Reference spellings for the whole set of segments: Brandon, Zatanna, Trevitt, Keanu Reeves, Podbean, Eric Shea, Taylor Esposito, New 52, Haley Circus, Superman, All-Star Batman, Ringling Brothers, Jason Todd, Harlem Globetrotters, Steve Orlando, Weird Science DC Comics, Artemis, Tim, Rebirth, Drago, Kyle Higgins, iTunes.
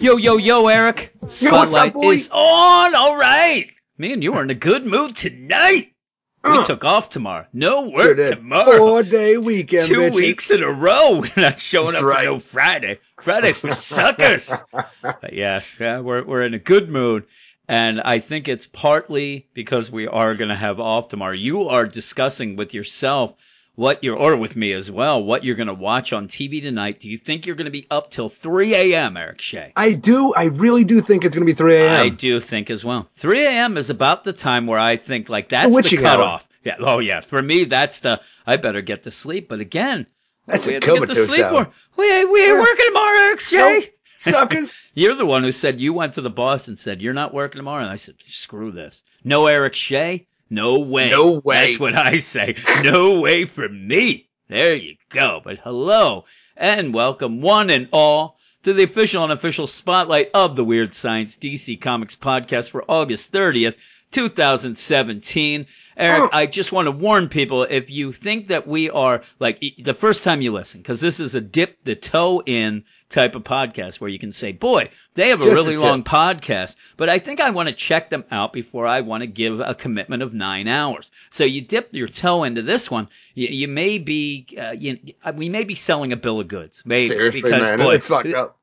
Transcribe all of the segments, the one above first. Yo, yo, yo, Eric. Spotlight is on. All right. Man, you are in a good mood tonight. We took off tomorrow. No work tomorrow. 4-day weekend, Two bitches. Weeks in a row. We're not showing up on no Friday. Friday's for suckers. But yes, yeah, we're in a good mood. And I think it's partly because we are going to have off tomorrow. You are discussing with yourself what you're, or with me as well, what you're going to watch on TV tonight. Do you think you're going to be up till 3 a.m., Eric Shea? I do. I really do think it's going to be 3 a.m. I do think as well. 3 a.m. is about the time where I think, like, that's the cutoff. Yeah. Oh, yeah. For me, that's the, I better get to sleep. But again, that's a comatose hour. We ain't working tomorrow, Eric Shea. Nope. Suckers. You're the one who said you went to the boss and said, you're not working tomorrow. And I said, screw this. No Eric Shea. No way. No way. That's what I say. No way for me. There you go. But hello and welcome one and all to the official and unofficial spotlight of the Weird Science DC Comics podcast for August 30th, 2017. Eric, I just want to warn people, if you think that we are, like, the first time you listen, because this is a dip the toe in type of podcast where you can say, boy, they have a really long podcast, but I think I want to check them out before I want to give a commitment of 9 hours. So you dip your toe into this one. You may be, we may be selling a bill of goods. Maybe. Seriously, because, man, boy, it's fucked up.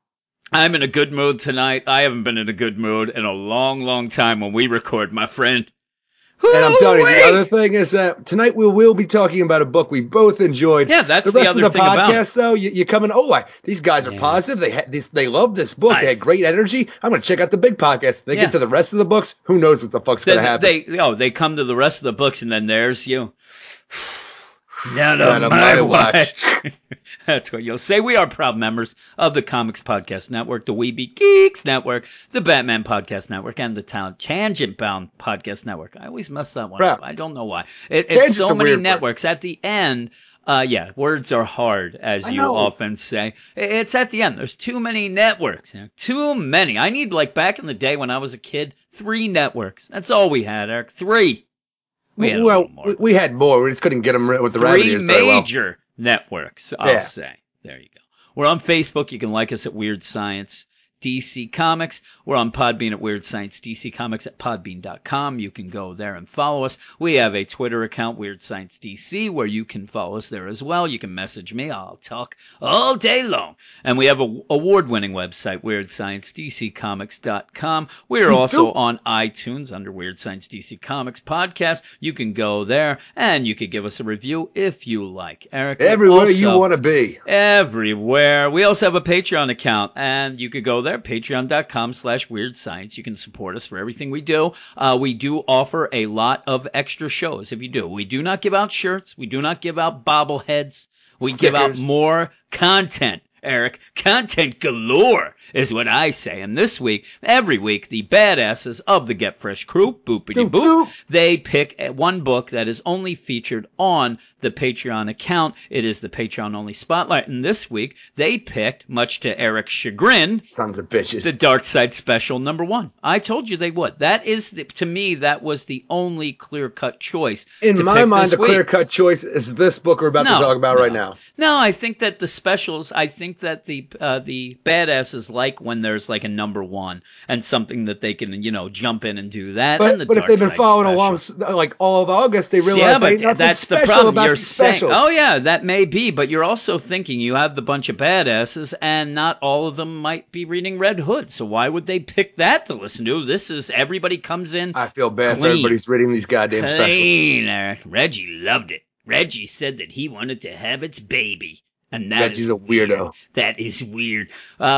I'm in a good mood tonight. I haven't been in a good mood in a long, long time when we record, my friend. And I'm telling you, the other thing is that tonight we will be talking about a book we both enjoyed. Yeah, that's the other thing about the rest of the podcast, though, you come in, these guys are positive. They love this book. They had great energy. I'm going to check out the big podcast. They get to the rest of the books. Who knows what the fuck's going to happen? They come to the rest of the books, and then there's you. Not on my watch. That's what you'll say. We are proud members of the Comics Podcast Network, the Weeby Geeks Network, the Batman Podcast Network, and the Tangent Bound Podcast Network. I always mess that one up. I don't know why. It's so many networks. At the end, words are hard, as you often say. It's at the end. There's too many networks. Too many. I need, like, back in the day when I was a kid, 3 networks. That's all we had, Eric. 3. We had more. We just couldn't get them with the rabbit ears very well. 3 major networks, I'll say. There you go. We're on Facebook. You can like us at Weird Science DC Comics. We're on Podbean at Weird Science DC Comics at podbean.com. You can go there and follow us. We have a Twitter account, Weird Science DC, where you can follow us there as well. You can message me. I'll talk all day long. And we have an award-winning website, WeirdScienceDCComics.com. We are also on iTunes under Weird Science DC Comics Podcast. You can go there and you could give us a review if you like. Eric, everywhere you want to be. Everywhere. We also have a Patreon account, and you could go there. Patreon.com/Weird Science. You can support us for everything we do. We do offer a lot of extra shows if you do. We do not give out shirts. We do not give out bobbleheads. We give out more content, Eric. Content galore is what I say. And this week, every week, the badasses of the Get Fresh crew, boopity boop, they pick one book that is only featured on the Patreon account. It is the Patreon only spotlight. And this week, they picked, much to Eric's chagrin, sons of bitches, the Dark Side Special #1. I told you they would. That is, to me, that was the only clear-cut choice. In my mind, the clear-cut choice is this book we're about to talk about right now. No, I think that the specials, I think that the badasses like when there's like a #1 and something that they can, you know, jump in and do that. But, and the but if they've been following along like all of August, they realize ain't nothing special the problem. About you're saying, specials. Oh yeah, that may be, but you're also thinking you have the bunch of badasses and not all of them might be reading Red Hood. So why would they pick that to listen to? This is everybody comes in. I feel bad for everybody's reading these goddamn specials. Reggie loved it. Reggie said that he wanted to have its baby. And Reggie's a weirdo. That is weird.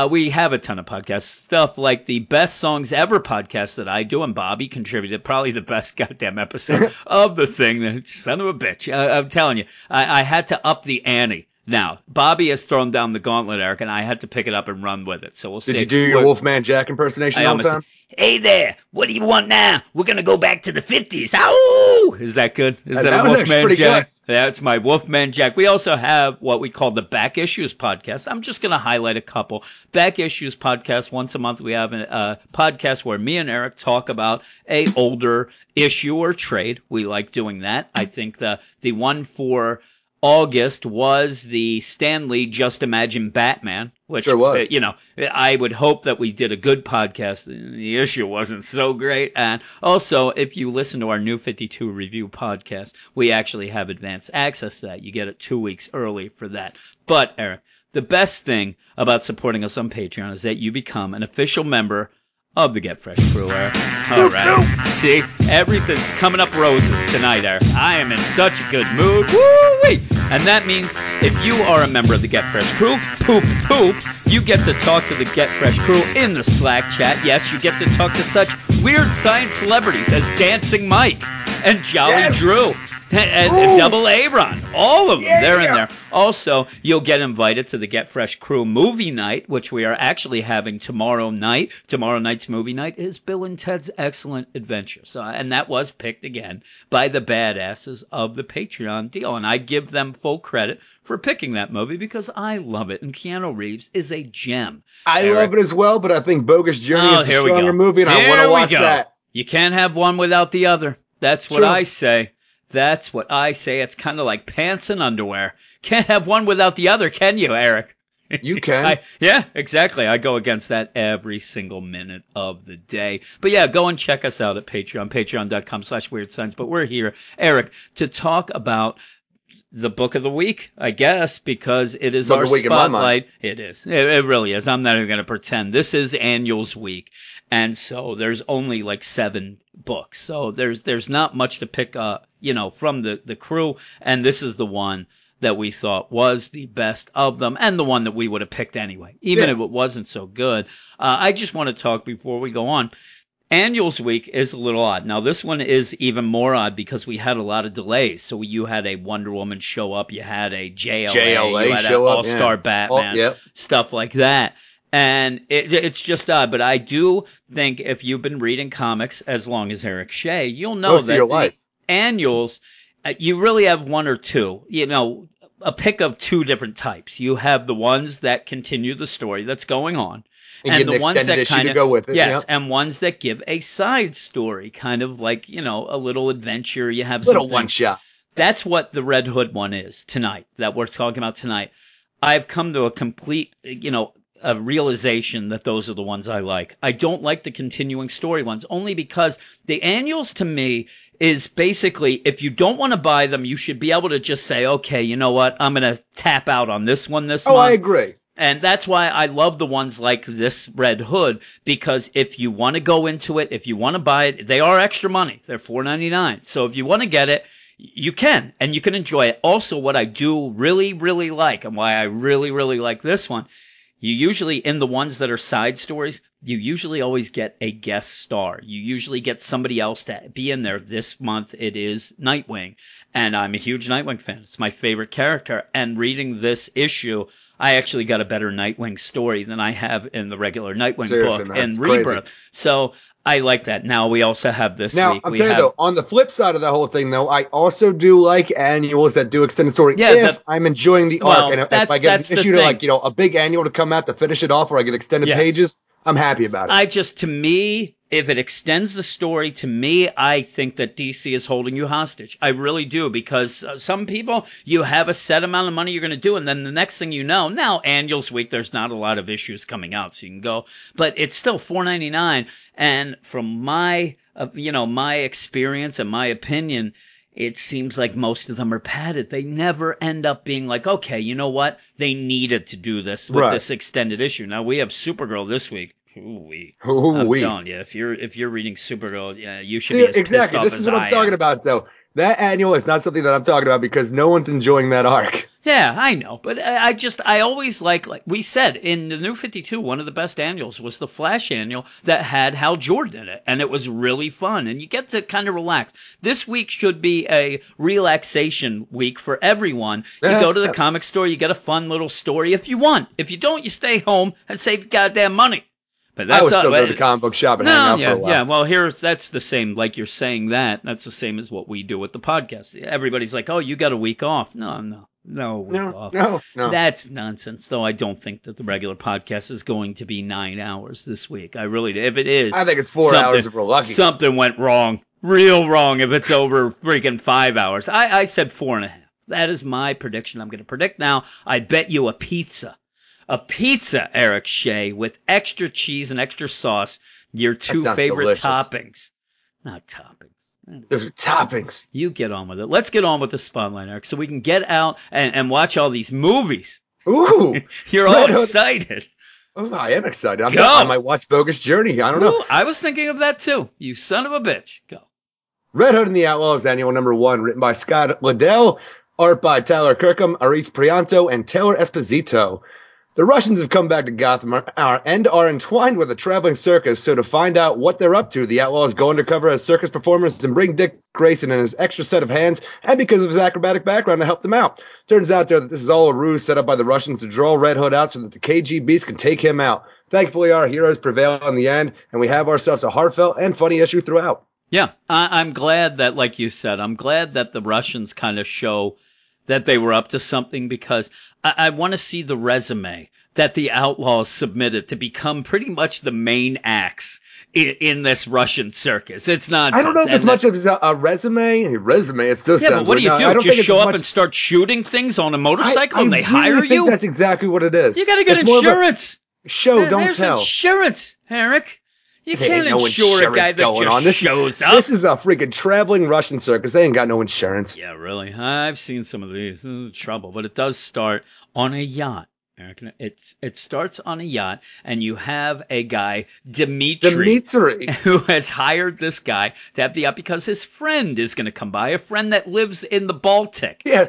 We have a ton of podcasts. Stuff like the Best Songs Ever podcast that I do, and Bobby contributed probably the best goddamn episode of the thing. Son of a bitch. I'm telling you, I had to up the ante. Now, Bobby has thrown down the gauntlet, Eric, and I had to pick it up and run with it. So we'll see. Did you do your Wolfman Jack impersonation all the time? Hey there, what do you want now? We're going to go back to the 50s. Ow! Is that good? Is that a Wolfman Jack? Good. That's my Wolfman Jack. We also have what we call the Back Issues podcast. I'm just going to highlight a couple. Back Issues podcast, once a month we have a podcast where me and Eric talk about a older issue or trade. We like doing that. I think the one for August was the Stan Lee Just Imagine Batman, which sure was. You know, I would hope that we did a good podcast. The issue wasn't so great. And also, if you listen to our New 52 review podcast, we actually have advanced access to that. You get it 2 weeks early for that. But, Eric, the best thing about supporting us on Patreon is that you become an official member of the Get Fresh Crew, Eric. All right. Nope. See, everything's coming up roses tonight, Eric. I am in such a good mood. Woo-wee! And that means if you are a member of the Get Fresh Crew, you get to talk to the Get Fresh Crew in the Slack chat. Yes, you get to talk to such weird science celebrities as Dancing Mike and Jolly Drew. And Double A-Ron, all of them, they're in there. Also, you'll get invited to the Get Fresh Crew movie night, which we are actually having tomorrow night. Tomorrow night's movie night is Bill and Ted's Excellent Adventure. So, and that was picked again by the badasses of the Patreon deal. And I give them full credit for picking that movie because I love it. And Keanu Reeves is a gem. I love it as well, but I think Bogus Journey is a stronger movie, and I want to watch that. You can't have one without the other. That's what I say. That's what I say. It's kind of like pants and underwear. Can't have one without the other, can you, Eric? You can. Yeah, exactly. I go against that every single minute of the day. But yeah, go and check us out at Patreon, patreon.com/weird science. But we're here, Eric, to talk about the book of the week, I guess, because it is our spotlight. It is. It really is. I'm not even going to pretend. This is Annuals Week. And so there's only like 7 books. So there's not much to pick up, you know, from the crew. And this is the one that we thought was the best of them and the one that we would have picked anyway, even if it wasn't so good. I just want to talk before we go on. Annuals Week is a little odd. Now, this one is even more odd because we had a lot of delays. So you had a Wonder Woman show up. You had a JLA you had show up. All-Star Batman, stuff like that. And it's just odd, but I do think if you've been reading comics as long as Eric Shea, you'll know that your life. Annuals, you really have one or two, you know, a pick of 2 different types. You have the ones that continue the story that's going on. And the ones that kind of go with it. Yes, and ones that give a side story, kind of like, you know, a little adventure. You have a little one shot. That's what the Red Hood one is tonight, that we're talking about tonight. I've come to a complete, you know, a realization that those are the ones I like. I don't like the continuing story ones, only because the annuals to me is basically, if you don't want to buy them, you should be able to just say, okay, you know what? I'm going to tap out on this one this month. Oh, I agree. And that's why I love the ones like this Red Hood, because if you want to go into it, if you want to buy it, they are extra money. They're $4.99. So if you want to get it, you can, and you can enjoy it. Also, what I do really, really like, and why I really, really like this one, you usually, in the ones that are side stories, you usually always get a guest star. You usually get somebody else to be in there. This month it is Nightwing, and I'm a huge Nightwing fan. It's my favorite character, and reading this issue, I actually got a better Nightwing story than I have in the regular Nightwing book and Rebirth. Crazy. So I like that. Now we also have this week. I'm telling you though, on the flip side of the whole thing though, I also do like annuals that do extended story if I'm enjoying the arc. And if I get an issue to like, you know, a big annual to come out to finish it off, or I get extended pages, I'm happy about it. To me, if it extends the story, to me, I think that DC is holding you hostage. I really do, because some people, you have a set amount of money you're going to do, and then the next thing you know, now Annuals Week, there's not a lot of issues coming out, so you can go. But it's still $4.99, and from my, you know, my experience and my opinion, it seems like most of them are padded. They never end up being like, okay, you know what? They needed to do this with this extended issue. Now, we have Supergirl this week. I'm telling you, if you're reading Supergirl, you should be as pissed off as I am. This is what I'm talking about, though. That annual is not something that I'm talking about because no one's enjoying that arc. Yeah, I know, but I always like we said in the New 52, one of the best annuals was the Flash annual that had Hal Jordan in it, and it was really fun, and you get to kind of relax. This week should be a relaxation week for everyone. You go to the comic store, you get a fun little story if you want. If you don't, you stay home and save goddamn money. But that's I would still go to the comic book shop and hang out for a while. Yeah, well, that's the same. Like you're saying that. That's the same as what we do with the podcast. Everybody's like, oh, you got a week off. No, week off. No. That's nonsense, though. I don't think that the regular podcast is going to be 9 hours this week. I really do. If it is, I think it's 4 hours if we're lucky. Something went wrong. Real wrong if it's over freaking 5 hours. I said 4.5. That is my prediction. I'm going to predict now. I bet you a pizza. A pizza, Eric Shea, with extra cheese and extra sauce. Your two favorite toppings. Not toppings. Those are toppings. You get on with it. Let's get on with the spotlight, Eric, so we can get out and watch all these movies. Ooh. You're all excited. Oh, I am excited. I might watch Bogus Journey. I don't know. I was thinking of that, too. You son of a bitch. Go. Red Hood and the Outlaws, Annual Number 1, written by Scott Liddell, art by Tyler Kirkham, Arif Prianto, and Taylor Esposito. The Russians have come back to Gotham and are entwined with a traveling circus, so to find out what they're up to, the Outlaws go undercover as circus performers and bring Dick Grayson and his extra set of hands, and because of his acrobatic background, to help them out. Turns out, though, that this is all a ruse set up by the Russians to draw Red Hood out so that the KGBeast can take him out. Thankfully, our heroes prevail in the end, and we have ourselves a heartfelt and funny issue throughout. Yeah, I'm glad that, like you said, I'm glad that the Russians kind of show that they were up to something, because I want to see the resume that the Outlaws submitted to become pretty much the main acts in this Russian circus. It's nonsense. I don't know if as much as a resume. A resume, it still sounds. Yeah, but what do? I don't just show up and start shooting things on a motorcycle and they hire you? I think that's exactly what it is. You got to get insurance. Show, don't tell. Insurance, Eric. You can't insure a guy that just shows up. This is a freaking traveling Russian circus. They ain't got no insurance. Yeah, really. I've seen some of these. This is trouble. But it does start on a yacht, Eric. It starts on a yacht, and you have a guy, Dimitri, who has hired this guy to have the yacht because his friend is going to come by, a friend that lives in the Baltic. Yeah,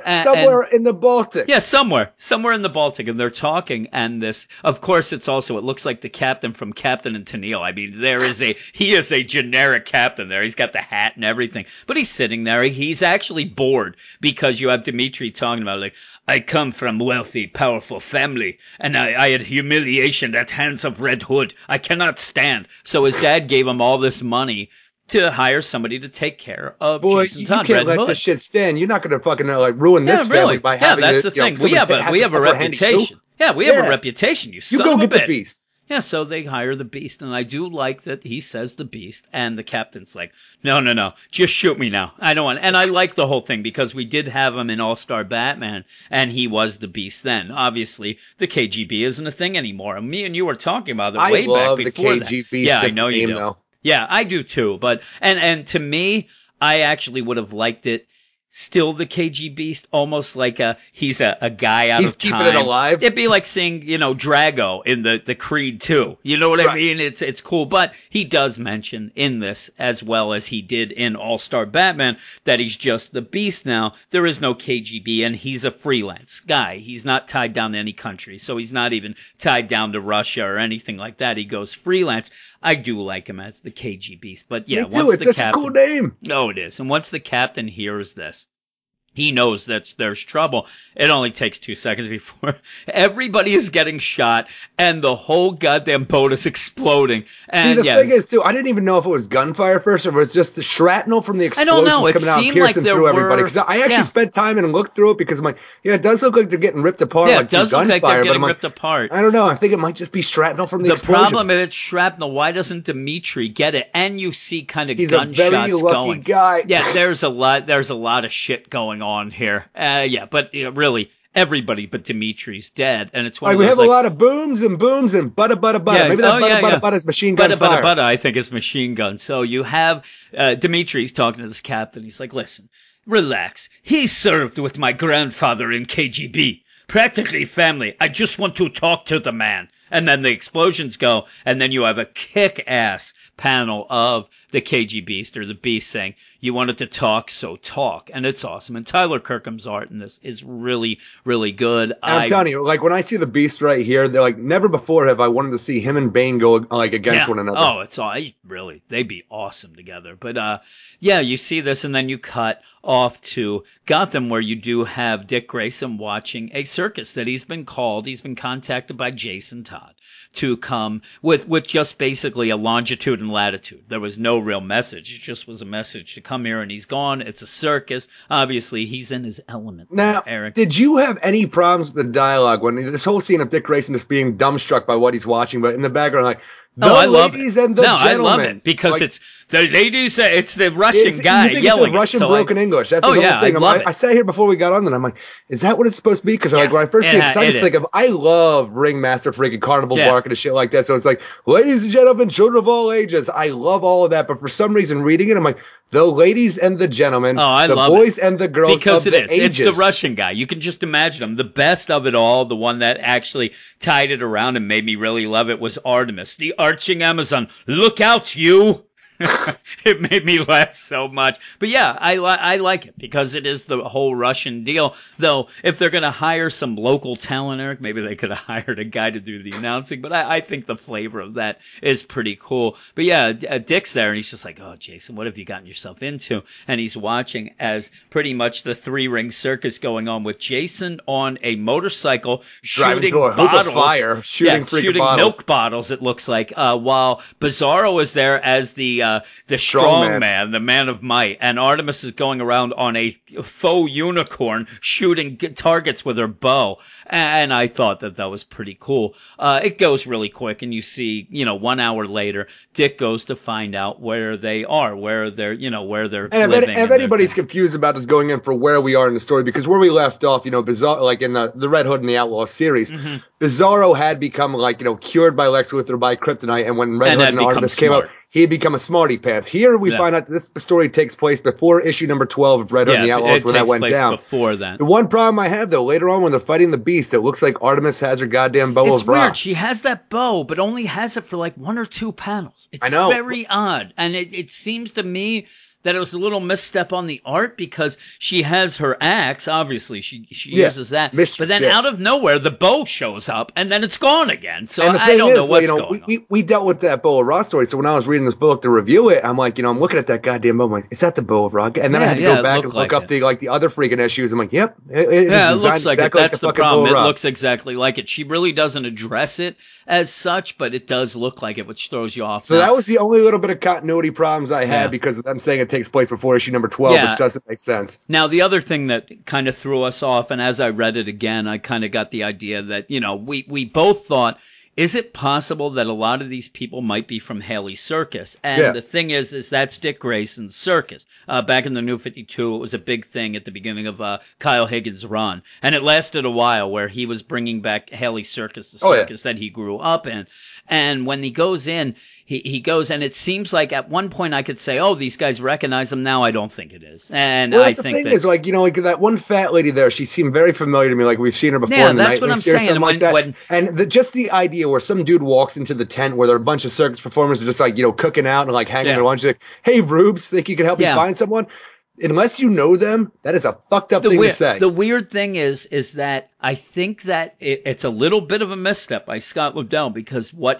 in the Baltic. Yeah, somewhere in the Baltic. And they're talking, and this, of course, it looks like the captain from Captain and Tennille. I mean, he is a generic captain there. He's got the hat and everything, but he's sitting there. He's actually bored because you have Dimitri talking about, like, I come from wealthy, powerful family, and I had humiliation at hands of Red Hood. I cannot stand. So his dad gave him all this money to hire somebody to take care of Jason Todd, Red Hood. You can't let this shit stand. You're not going to fucking ruin this family by having it. Yeah, that's the thing. We have a reputation. Yeah, we have a reputation, you son of a bitch. You go get the beast. Yeah, so they hire the beast, and I do like that he says the beast, and the captain's like, no, just shoot me now. I don't want to. And I like the whole thing, because we did have him in All-Star Batman, and he was the beast then. Obviously, the KGB isn't a thing anymore. Me and you were talking about it way back before that. I love the KGB. Yeah, I know you do. Though. Yeah, I do too. But and to me, I actually would have liked it. Still the KGB, almost like he's a guy out of time. He's keeping it alive. It'd be like seeing, Drago in the Creed 2. You know what I mean? It's cool. But he does mention in this, as well as he did in All-Star Batman, that he's just the beast now. There is no KGB, and he's a freelance guy. He's not tied down to any country, so he's not even tied down to Russia or anything like that. He goes freelance. I do like him as the KGB, but yeah, it's such a cool name. No, it is. And once the captain hears this, he knows that there's trouble. It only takes 2 seconds before everybody is getting shot and the whole goddamn boat is exploding. And see, the thing is, too, I didn't even know if it was gunfire first or if it was just the shrapnel from the explosion coming out and piercing through everybody. Because I actually spent time and looked through it because I'm like, it does look like they're getting ripped apart. Yeah, it does look like they're getting ripped apart. I don't know. I think it might just be shrapnel from the explosion. The problem is it's shrapnel. Why doesn't Dimitri get it? And you see kind of gunshots going. He's a very lucky guy. Yeah, there's a lot of shit going on here. Really, everybody but Dimitri's dead, and it's one of those, we have a lot of booms and butta. Yeah, maybe that butta is machine gun fire. Butta, I think, is machine gun. So you have Dimitri's talking to this captain. He's like, listen, relax. He served with my grandfather in KGB. Practically family. I just want to talk to the man. And then the explosions go, and then you have a kick-ass panel of the KGB or the Beast saying, you wanted to talk, so talk. And it's awesome. And Tyler Kirkham's art in this is really, really good. I'm telling you, like, when I see the Beast right here, they're like, never before have I wanted to see him and Bane go, like, against one another. Oh, it's all really, they'd be awesome together. But, you see this, and then you cut off to Gotham, where you do have Dick Grayson watching a circus that he's been contacted by Jason Todd to come with just basically a longitude and latitude. There was no real message. It just was a message to come here, and he's gone. It's a circus. Obviously, he's in his element. Now, Eric, did you have any problems with the dialogue when this whole scene of Dick Grayson just being dumbstruck by what he's watching, but in the background, like, I love it because like, it's the ladies. It's the Russian guy yelling. It's the Russian broken English. That's the whole thing. I sat here before we got on, and I'm like, is that what it's supposed to be? Because like when I first see it, I just think of I love Ringmaster, freaking Carnival Bark, and shit like that. So it's like, ladies and gentlemen, children of all ages. I love all of that, but for some reason, reading it, I'm like, the ladies and the gentlemen, the boys and the girls, because it is. Ages. It's the Russian guy. You can just imagine him. The best of it all, the one that actually tied it around and made me really love it, was Artemis, the arching Amazon. Look out, you! It made me laugh so much. But yeah, I like it because it is the whole Russian deal. Though, if they're going to hire some local talent, Eric, maybe they could have hired a guy to do the announcing. But I think the flavor of that is pretty cool. But yeah, Dick's there, and he's just like, oh, Jason, what have you gotten yourself into? And he's watching as pretty much the three-ring circus going on with Jason on a motorcycle shooting bottles. Fire, shooting bottles. Milk bottles, it looks like, while Bizarro is there as the strong man, the man of might, and Artemis is going around on a faux unicorn shooting targets with her bow. And I thought that was pretty cool. It goes really quick, and you see, 1 hour later, Dick goes to find out where they are, where they're living. And if anybody's confused about us going in for where we are in the story, because where we left off, Bizarro, like in the Red Hood and the Outlaw series, mm-hmm. Bizarro had become like, cured by Lex Luthor by kryptonite, and when Red Hood and Artemis came up, he had become a smarty-pants. Here we find out that this story takes place before issue number 12 of Red Hood and the Outlaws when that went down. Before that. The one problem I have, though, later on when they're fighting the Beast, it looks like Artemis has her goddamn bow of rock. It's weird. She has that bow, but only has it for like one or two panels. It's very odd. And it seems to me that it was a little misstep on the art because she has her axe. Obviously, she uses that. But then out of nowhere, the bow shows up, and then it's gone again. So I don't know what's going on. We dealt with that Bow of Ra story. So when I was reading this book to review it, I'm like, I'm looking at that goddamn bow. I'm like, is that the Bow of Ra? And then I had to go back and look up the other freaking issues. I'm like, yep. It looks like it. That's the problem. It looks exactly like it. She really doesn't address it as such, but it does look like it, which throws you off. So that was the only little bit of continuity problems I had because I'm saying it takes place before issue number 12, which doesn't make sense. Now, the other thing that kind of threw us off, and as I read it again, I kind of got the idea that, we both thought, is it possible that a lot of these people might be from Haley Circus? And the thing is that's Dick Grayson's circus. Back in the New 52, it was a big thing at the beginning of Kyle Higgins' run. And it lasted a while where he was bringing back Haley Circus, the circus that he grew up in. And when he goes in, he goes, and it seems like at one point I could say, oh, these guys recognize him. Now I don't think it is. And well, the thing is, like, that one fat lady there, she seemed very familiar to me. Like, we've seen her before in the Nightwing series, something like that. And just the idea where some dude walks into the tent where there are a bunch of circus performers are just, like, cooking out and, like, hanging their lunch. Like, hey, Rubes, think you can help me find someone? Unless you know them, that is a fucked up thing to say. The weird thing is that I think that it's a little bit of a misstep by Scott Liddell because what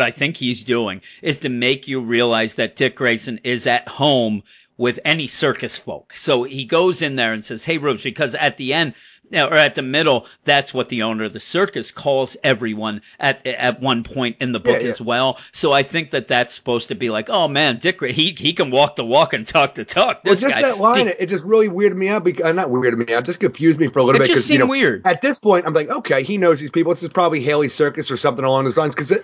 I think he's doing is to make you realize that Dick Grayson is at home with any circus folk. So he goes in there and says, hey, Rubes, because at the end or at the middle, that's what the owner of the circus calls everyone at one point in the book as well. So I think that's supposed to be like, oh man, Dick, he can walk the walk and talk the talk. This guy, that line, it just really weirded me out. Not weirded me out, just confused me for a little bit. It just seemed weird. At this point, I'm like, okay, he knows these people. This is probably Haley Circus or something along those lines. Because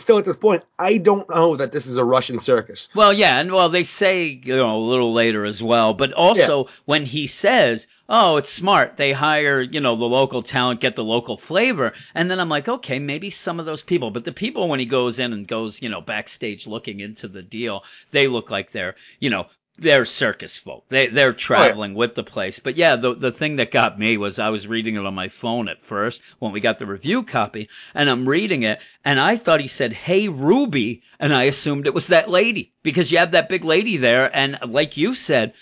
still at this point, I don't know that this is a Russian circus. Well, yeah, and they say a little later as well. But also when he says, oh, it's smart. They hire, the local talent, get the local flavor. And then I'm like, okay, maybe some of those people. But the people, when he goes in and goes, backstage looking into the deal, they look like they're, they're circus folk. They're traveling with the place. But yeah, the thing that got me was I was reading it on my phone at first when we got the review copy, and I'm reading it, and I thought he said, hey, Ruby, and I assumed it was that lady because you have that big lady there, and like you said,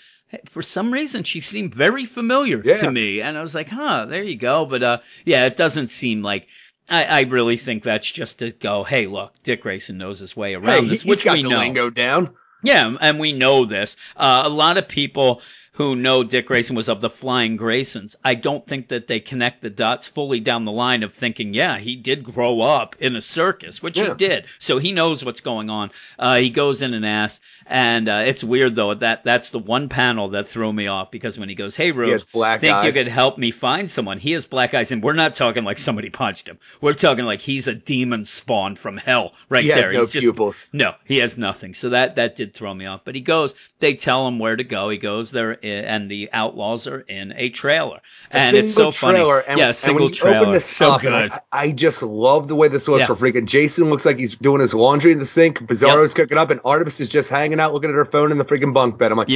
for some reason, she seemed very familiar to me. And I was like, huh, there you go. But it doesn't seem like I really think that's just to go, hey, look, Dick Grayson knows his way around this, which we know. He's got the lingo down. Yeah, and we know this. A lot of people who know Dick Grayson was of the Flying Graysons, I don't think that they connect the dots fully down the line of thinking, yeah, he did grow up in a circus, which he did. So he knows what's going on. He goes in and asks, and it's weird, though, that's the one panel that threw me off, because when he goes, hey, Rose, think you could help me find someone? He has black eyes, and we're not talking like somebody punched him. We're talking like he's a demon spawn from hell right there. He has no pupils. No, he has nothing. So that did throw me off. But he goes, they tell him where to go. He goes there, and the outlaws are in a trailer. And it's so funny. Yeah, single trailer. So good. I just love the way this looks for freaking Jason. Looks like he's doing his laundry in the sink. Bizarro's cooking up, and Artemis is just hanging out looking at her phone in the freaking bunk bed. I'm like,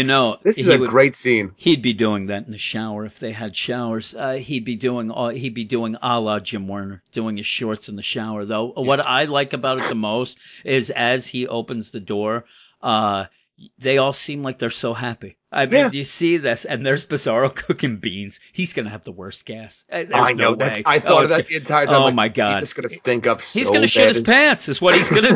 this is a great scene. He'd be doing that in the shower if they had showers. He'd be doing a la Jim Werner, doing his shorts in the shower, though. Yes. What I like about it the most is as he opens the door, they all seem like they're so happy. I mean, you see this, and there's Bizarro cooking beans. He's going to have the worst gas. There's no way. I thought of that the entire time. Oh, my God. He's just going to stink up so bad. He's going to shit his pants is what he's going to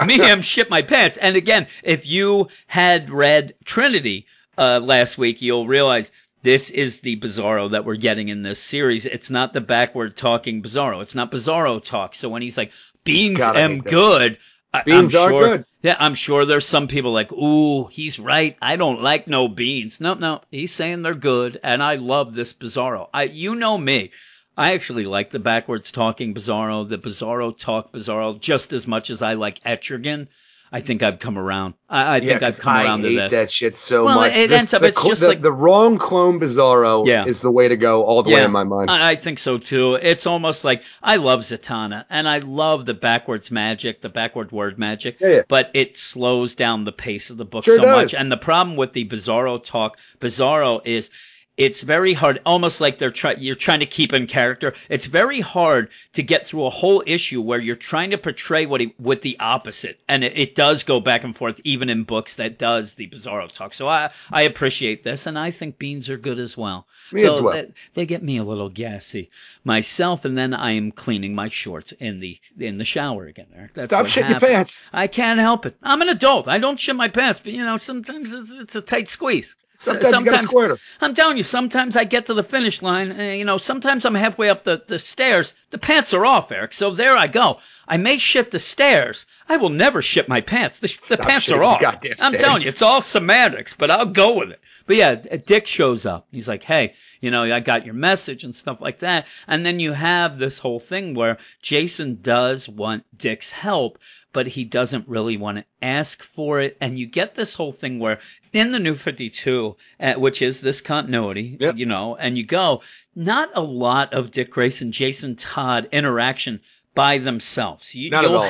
do. Me, him, shit my pants. And again, if you had read Trinity last week, you'll realize this is the Bizarro that we're getting in this series. It's not the backward-talking Bizarro. It's not Bizarro talk. So when he's like, beans am good, beans are good. Yeah, I'm sure there's some people like, ooh, he's right. I don't like no beans. No, he's saying they're good, and I love this Bizarro. You know me. I actually like the backwards-talking Bizarro, the Bizarro-talk Bizarro, just as much as I like Etrigan. I think I've come around. I think I've come around to this. I hate that shit so much. The wrong clone Bizarro is the way to go all the way in my mind. I think so, too. It's almost like I love Zatanna, and I love the backwards magic, the backward word magic, but it slows down the pace of the book so much. And the problem with the Bizarro talk Bizarro is it's very hard, almost like you're trying to keep in character. It's very hard to get through a whole issue where you're trying to portray with the opposite. And it does go back and forth, even in books that does the Bizarro talk. So I appreciate this, and I think beans are good as well. Me as well. They get me a little gassy myself, and then I am cleaning my shorts in the shower again. Stop shitting your pants. I can't help it. I'm an adult. I don't shit my pants, but, sometimes it's a tight squeeze. Sometimes you gotta squirt 'em. I'm telling you, sometimes I get to the finish line, and, sometimes I'm halfway up the stairs. The pants are off, Eric, so there I go. I may shit the stairs. I will never shit my pants. The pants are off. I'm telling you, it's all semantics, but I'll go with it. But yeah, Dick shows up. He's like, hey, I got your message and stuff like that. And then you have this whole thing where Jason does want Dick's help, but he doesn't really want to ask for it. And you get this whole thing where in the New 52, which is this continuity, and you go, not a lot of Dick Grayson, Jason Todd interaction by themselves. You'll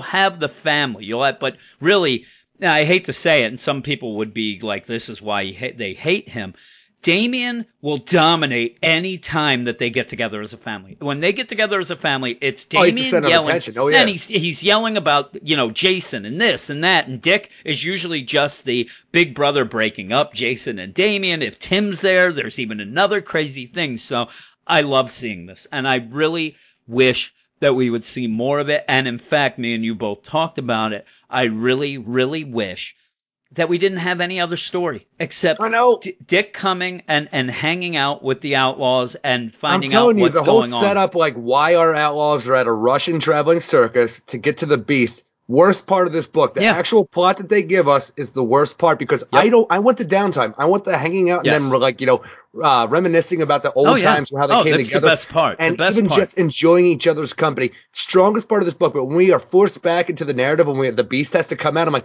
have the family. But really, I hate to say it, and some people would be like, this is why they hate him. Damian will dominate any time that they get together as a family. When they get together as a family, it's Damian yelling. And he's yelling about, Jason and this and that. And Dick is usually just the big brother breaking up Jason and Damian. If Tim's there, there's even another crazy thing. So I love seeing this. And I really wish that we would see more of it. And in fact, me and you both talked about it. I really, really wish that we didn't have any other story except Dick coming and hanging out with the outlaws and finding out what's going on. I'm telling you, the whole setup, like why our outlaws are at a Russian traveling circus to get to the beast. Worst part of this book. The actual plot that they give us is the worst part because I want the downtime. I want the hanging out and then reminiscing about the old times and how they came together. The best part. And just enjoying each other's company. Strongest part of this book, but when we are forced back into the narrative when the beast has to come out, I'm like,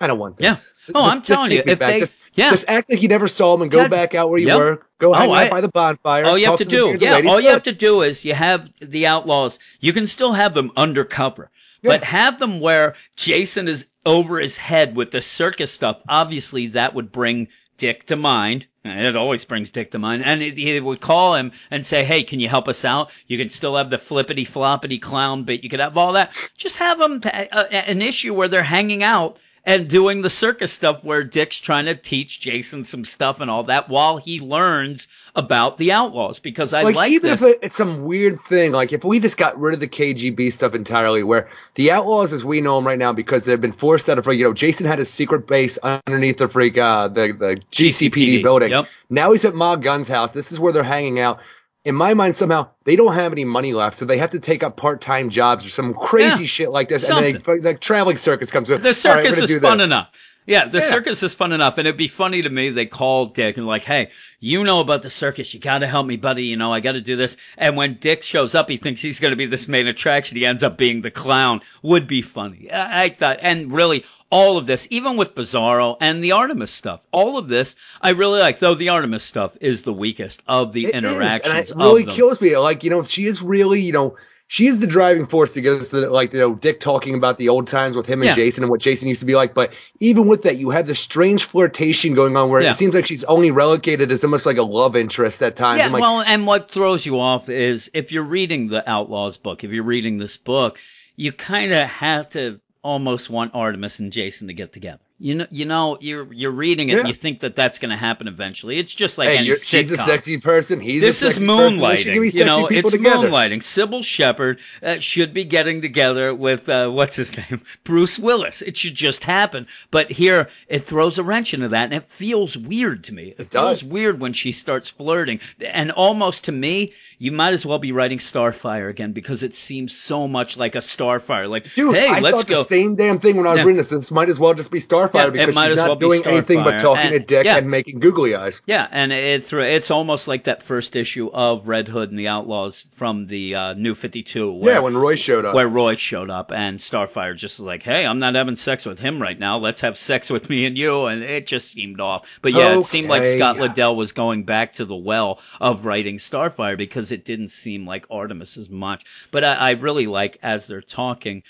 I don't want this. Yeah. Oh, I'm telling you. Just act like you never saw him and go back out where you were. Go hang out by the bonfire. All you have to do. All you have to do is you have the outlaws. You can still have them undercover. Yeah. But have them where Jason is over his head with the circus stuff. Obviously, that would bring Dick to mind. It always brings Dick to mind. And he would call him and say, hey, can you help us out? You can still have the flippity-floppity clown bit. You could have all that. Just have them an issue where they're hanging out and doing the circus stuff where Dick's trying to teach Jason some stuff and all that while he learns about the Outlaws. Because I like even this. If it's some weird thing, like if we just got rid of the KGB stuff entirely, where the Outlaws as we know them right now, because they've been forced out of, you know, Jason had his secret base underneath the freak the GCPD building. Yep. Now he's at Ma Gunn's house. This is where they're hanging out. In my mind, somehow, they don't have any money left, so they have to take up part-time jobs or some crazy shit like this. Something. And then the traveling circus comes with. The circus is fun enough. Yeah, the circus is fun enough. And it'd be funny to me, they call Dick and like, hey, you know about the circus. You got to help me, buddy. You know, I got to do this. And when Dick shows up, he thinks he's going to be this main attraction. He ends up being the clown. Would be funny. I thought, and really, all of this, even with Bizarro and the Artemis stuff, all of this I really like. Though the Artemis stuff is the weakest of the interactions. It really kills me. Like, you know, she is really, you know, she's the driving force to get us to, like, you know, Dick talking about the old times with him and Jason and what Jason used to be like. But even with that, you have this strange flirtation going on where it seems like she's only relegated as almost like a love interest at times. Yeah, like, well, and what throws you off is if you're reading the Outlaws book, if you're reading this book, you kind of have to almost want Artemis and Jason to get together. You know, you're reading it and you think that that's going to happen eventually. It's just like, hey, any sitcom. She's a sexy person. He's this a sexy is moonlighting. Person. You know, it's together. Moonlighting. Sybil Shepherd should be getting together with what's his name, Bruce Willis. It should just happen. But here, it throws a wrench into that, and it feels weird to me. It feels weird when she starts flirting, and almost to me, you might as well be writing Starfire again because it seems so much like a Starfire. Like, dude, hey, I thought the same damn thing when I was reading this. This might as well just be Starfire. Yeah, because she's not doing anything but talking to Dick and making googly eyes. Yeah, and it's almost like that first issue of Red Hood and the Outlaws from the New 52. When Roy showed up. Where Roy showed up and Starfire just was like, hey, I'm not having sex with him right now. Let's have sex with me and you. And it just seemed off. But yeah, it seemed like Scott Liddell was going back to the well of writing Starfire because it didn't seem like Artemis as much. But I really like, as they're talking,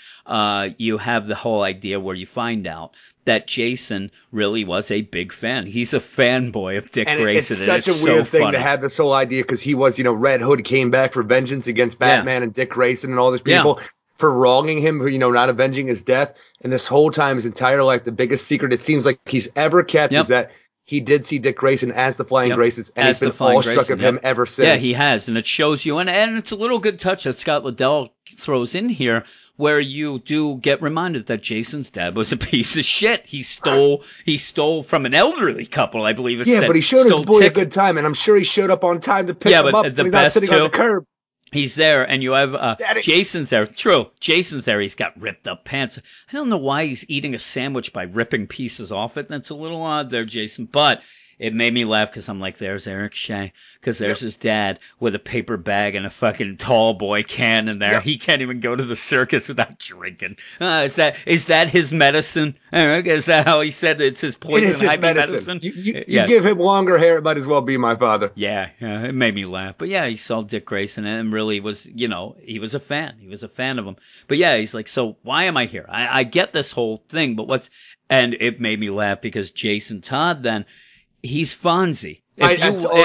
you have the whole idea where you find out that Jason really was a big fan. He's a fanboy of Dick Grayson. It's such a weird thing to have this whole idea because he was, you know, Red Hood came back for vengeance against Batman and Dick Grayson and all these people for wronging him, you know, not avenging his death. And this whole time, his entire life, the biggest secret it seems like he's ever kept is that he did see Dick Grayson as the Flying Graysons, and he's been awestruck of him ever since. Yeah, he has, and it shows you. And it's a little good touch that Scott Liddell throws in here, where you do get reminded that Jason's dad was a piece of shit. He stole from an elderly couple, I believe it said. Yeah, but he showed his boy a good time, and I'm sure he showed up on time to pick him up. He's not sitting on the curb. He's there, and you have Jason's there. True. Jason's there. He's got ripped-up pants. I don't know why he's eating a sandwich by ripping pieces off it. That's a little odd there, Jason, but it made me laugh because I'm like, there's Eric Shea, because there's his dad with a paper bag and a fucking tall boy can in there. Yep. He can't even go to the circus without drinking. Is that his medicine? Eric, is that how he said it's his poison? It is his medicine. You give him longer hair, it might as well be my father. Yeah, it made me laugh. But yeah, he saw Dick Grayson and really was, you know, he was a fan. He was a fan of him. But yeah, he's like, so why am I here? I get this whole thing, but and it made me laugh because Jason Todd then, he's Fonzie. He can't so say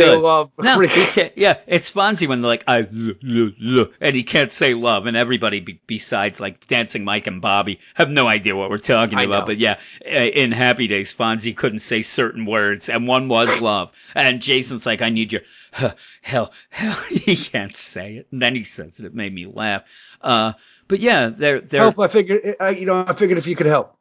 good. Love. No, he can't. Yeah, it's Fonzie when they're like, and he can't say love. And everybody besides like Dancing Mike and Bobby have no idea what we're talking about. Know. But yeah, in Happy Days, Fonzie couldn't say certain words. And one was love. And Jason's like, I need your hell. He can't say it. And then he says it. It made me laugh. But yeah, they're help. I figured if you could help.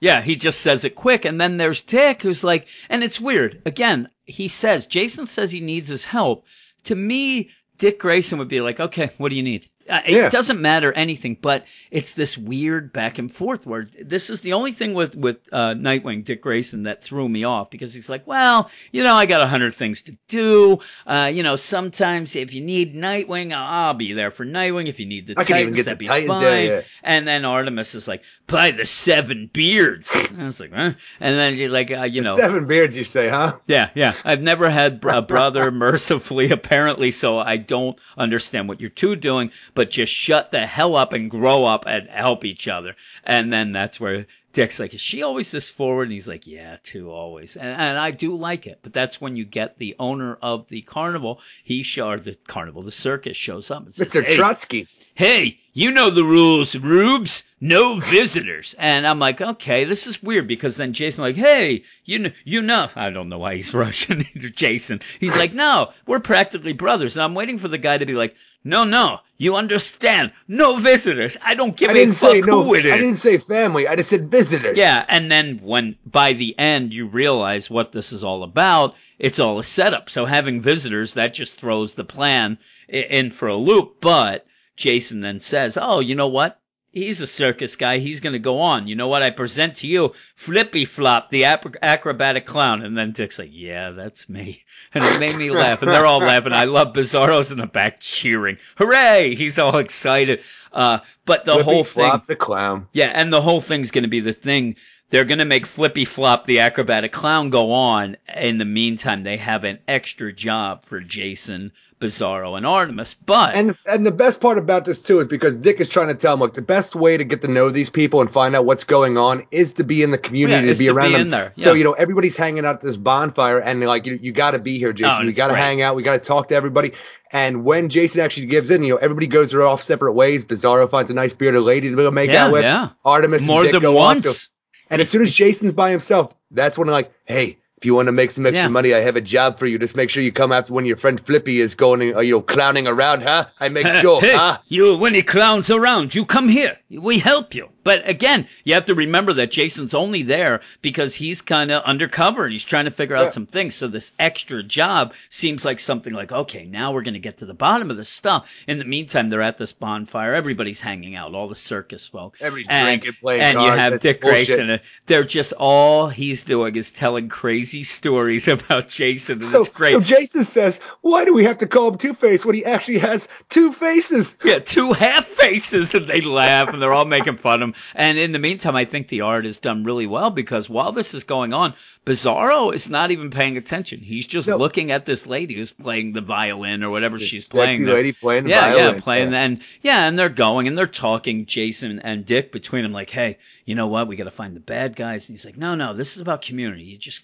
Yeah, he just says it quick. And then there's Dick who's like, and it's weird. Again, Jason says he needs his help. To me, Dick Grayson would be like, okay, what do you need? It doesn't matter anything, but it's this weird back and forth where this is the only thing with Nightwing, Dick Grayson, that threw me off because he's like, well, you know, I got 100 things to do. You know, sometimes if you need Nightwing, I'll be there for Nightwing. If you need the Titans, that'd be fine. Yeah. And then Artemis is like, by the seven beards. And I was like, huh? And then you're like, you know. The seven beards, you say, huh? Yeah. I've never had a brother, mercifully, apparently, so I don't understand what you're two doing, but just shut the hell up and grow up and help each other. And then that's where Dick's like, is she always this forward? And he's like, yeah, too, always. And I do like it. But that's when you get the owner of the carnival, the circus shows up and says, Mr. Trotsky. Hey, you know the rules, Rubes. No visitors. And I'm like, okay, this is weird, because then Jason like, hey, you know, I don't know why he's Russian to Jason. He's like, no, we're practically brothers. And I'm waiting for the guy to be like, no, you understand. No visitors. I don't give a fuck who it is. I didn't say family. I just said visitors. Yeah, and then when by the end you realize what this is all about, it's all a setup. So having visitors, that just throws the plan in for a loop. But Jason then says, oh, you know what? He's a circus guy. He's going to go on. You know what? I present to you Flippy Flop, the acrobatic clown. And then Dick's like, yeah, that's me. And it made me laugh. And they're all laughing. I love Bizarro's in the back cheering. Hooray! He's all excited. But the whole thing. Flippy Flop, the clown. Yeah, and the whole thing's going to be the thing. They're going to make Flippy Flop, the acrobatic clown, go on. In the meantime, they have an extra job for Jason, Bizarro, and Artemis. But and the best part about this too is because Dick is trying to tell him, look, the best way to get to know these people and find out what's going on is to be in the community, to be around them. Yeah. So you know everybody's hanging out at this bonfire, and they're like, you got to be here, Jason. We got to hang out. We got to talk to everybody. And when Jason actually gives in, you know, everybody goes their off separate ways. Bizarro finds a nice bearded lady to make out with. Yeah. Artemis more and Dick than once. And as soon as Jason's by himself, that's when I'm like, hey, if you want to make some extra money, I have a job for you. Just make sure you come after when your friend Flippy is going, clowning around, huh? I make sure, huh? You, when he clowns around, you come here. We help you. But again, you have to remember that Jason's only there because he's kind of undercover and he's trying to figure out some things. So this extra job seems like something like, okay, now we're going to get to the bottom of this stuff. In the meantime, they're at this bonfire. Everybody's hanging out, all the circus folk. Everybody's drinking, playing cards. And you have Dick Grayson. They're just all he's doing is telling crazy stories about Jason. And it's great. So Jason says, why do we have to call him Two-Face when he actually has two faces? Yeah, two half faces. And they laugh and they're all making fun of him. And in the meantime, I think the art is done really well because while this is going on, Bizarro is not even paying attention. He's just looking at this lady who's playing the violin or whatever she's playing. Sexy lady playing the violin. Yeah, playing. Yeah. And they're going and they're talking, Jason and Dick, between them like, hey, you know what? We got to find the bad guys. And he's like, no, this is about community. You just,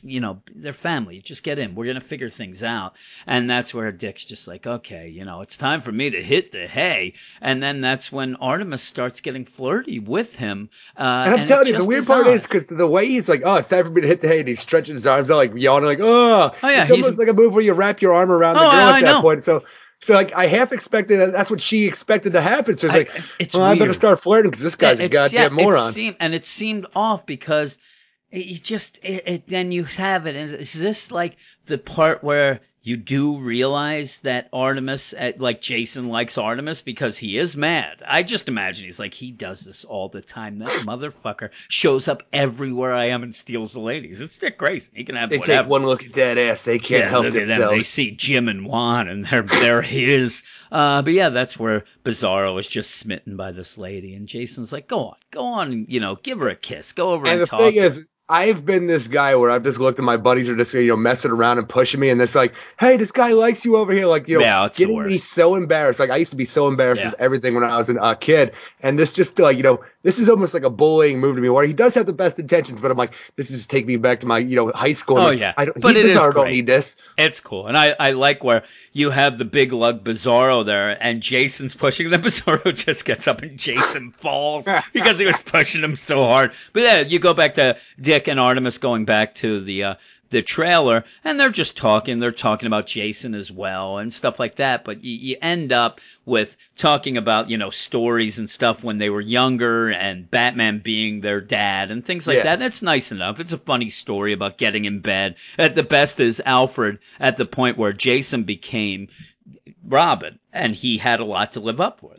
they're family. You just get in. We're going to figure things out. And that's where Dick's just like, okay, it's time for me to hit the hay. And then that's when Artemis starts getting flirty with him. And I'm telling you, the weird part is because the way he's like, oh, it's time for me to hit the hay, and he's stretching his arms out like yawning, like, oh yeah, it's almost like a move where you wrap your arm around the girl at that point. So like I half expected that's what she expected to happen. So I better start flirting because this guy's a goddamn moron. It seemed off because then you have it, and is this like the part where you do realize that Artemis, like Jason likes Artemis because he is mad. I just imagine he's like, he does this all the time. That motherfucker shows up everywhere I am and steals the ladies. It's Dick Grayson. He can have whatever. They take one look at that ass. They can't help themselves. They see Jim and Juan and they're his. But yeah, that's where Bizarro is just smitten by this lady. And Jason's like, go on, give her a kiss. Go over and talk to her. I've been this guy where I've just looked at my buddies are just messing around and pushing me, and it's like, hey, this guy likes you over here, getting me so embarrassed. Like I used to be so embarrassed with everything when I was a kid, and this just this is almost like a bullying move to me where he does have the best intentions, but I'm like, this is take me back to my high school. Oh yeah, I don't need this. It's cool, and I like where you have the big lug Bizarro there, and Jason's pushing. Then Bizarro just gets up and Jason falls because he was pushing him so hard. But yeah, you go back to Dick and Artemis going back to the trailer, and they're just talking. They're talking about Jason as well and stuff like that. But you end up with talking about, stories and stuff when they were younger and Batman being their dad and things like that. And it's nice enough. It's a funny story about getting in bed. At the best is Alfred at the point where Jason became Robin, and he had a lot to live up for.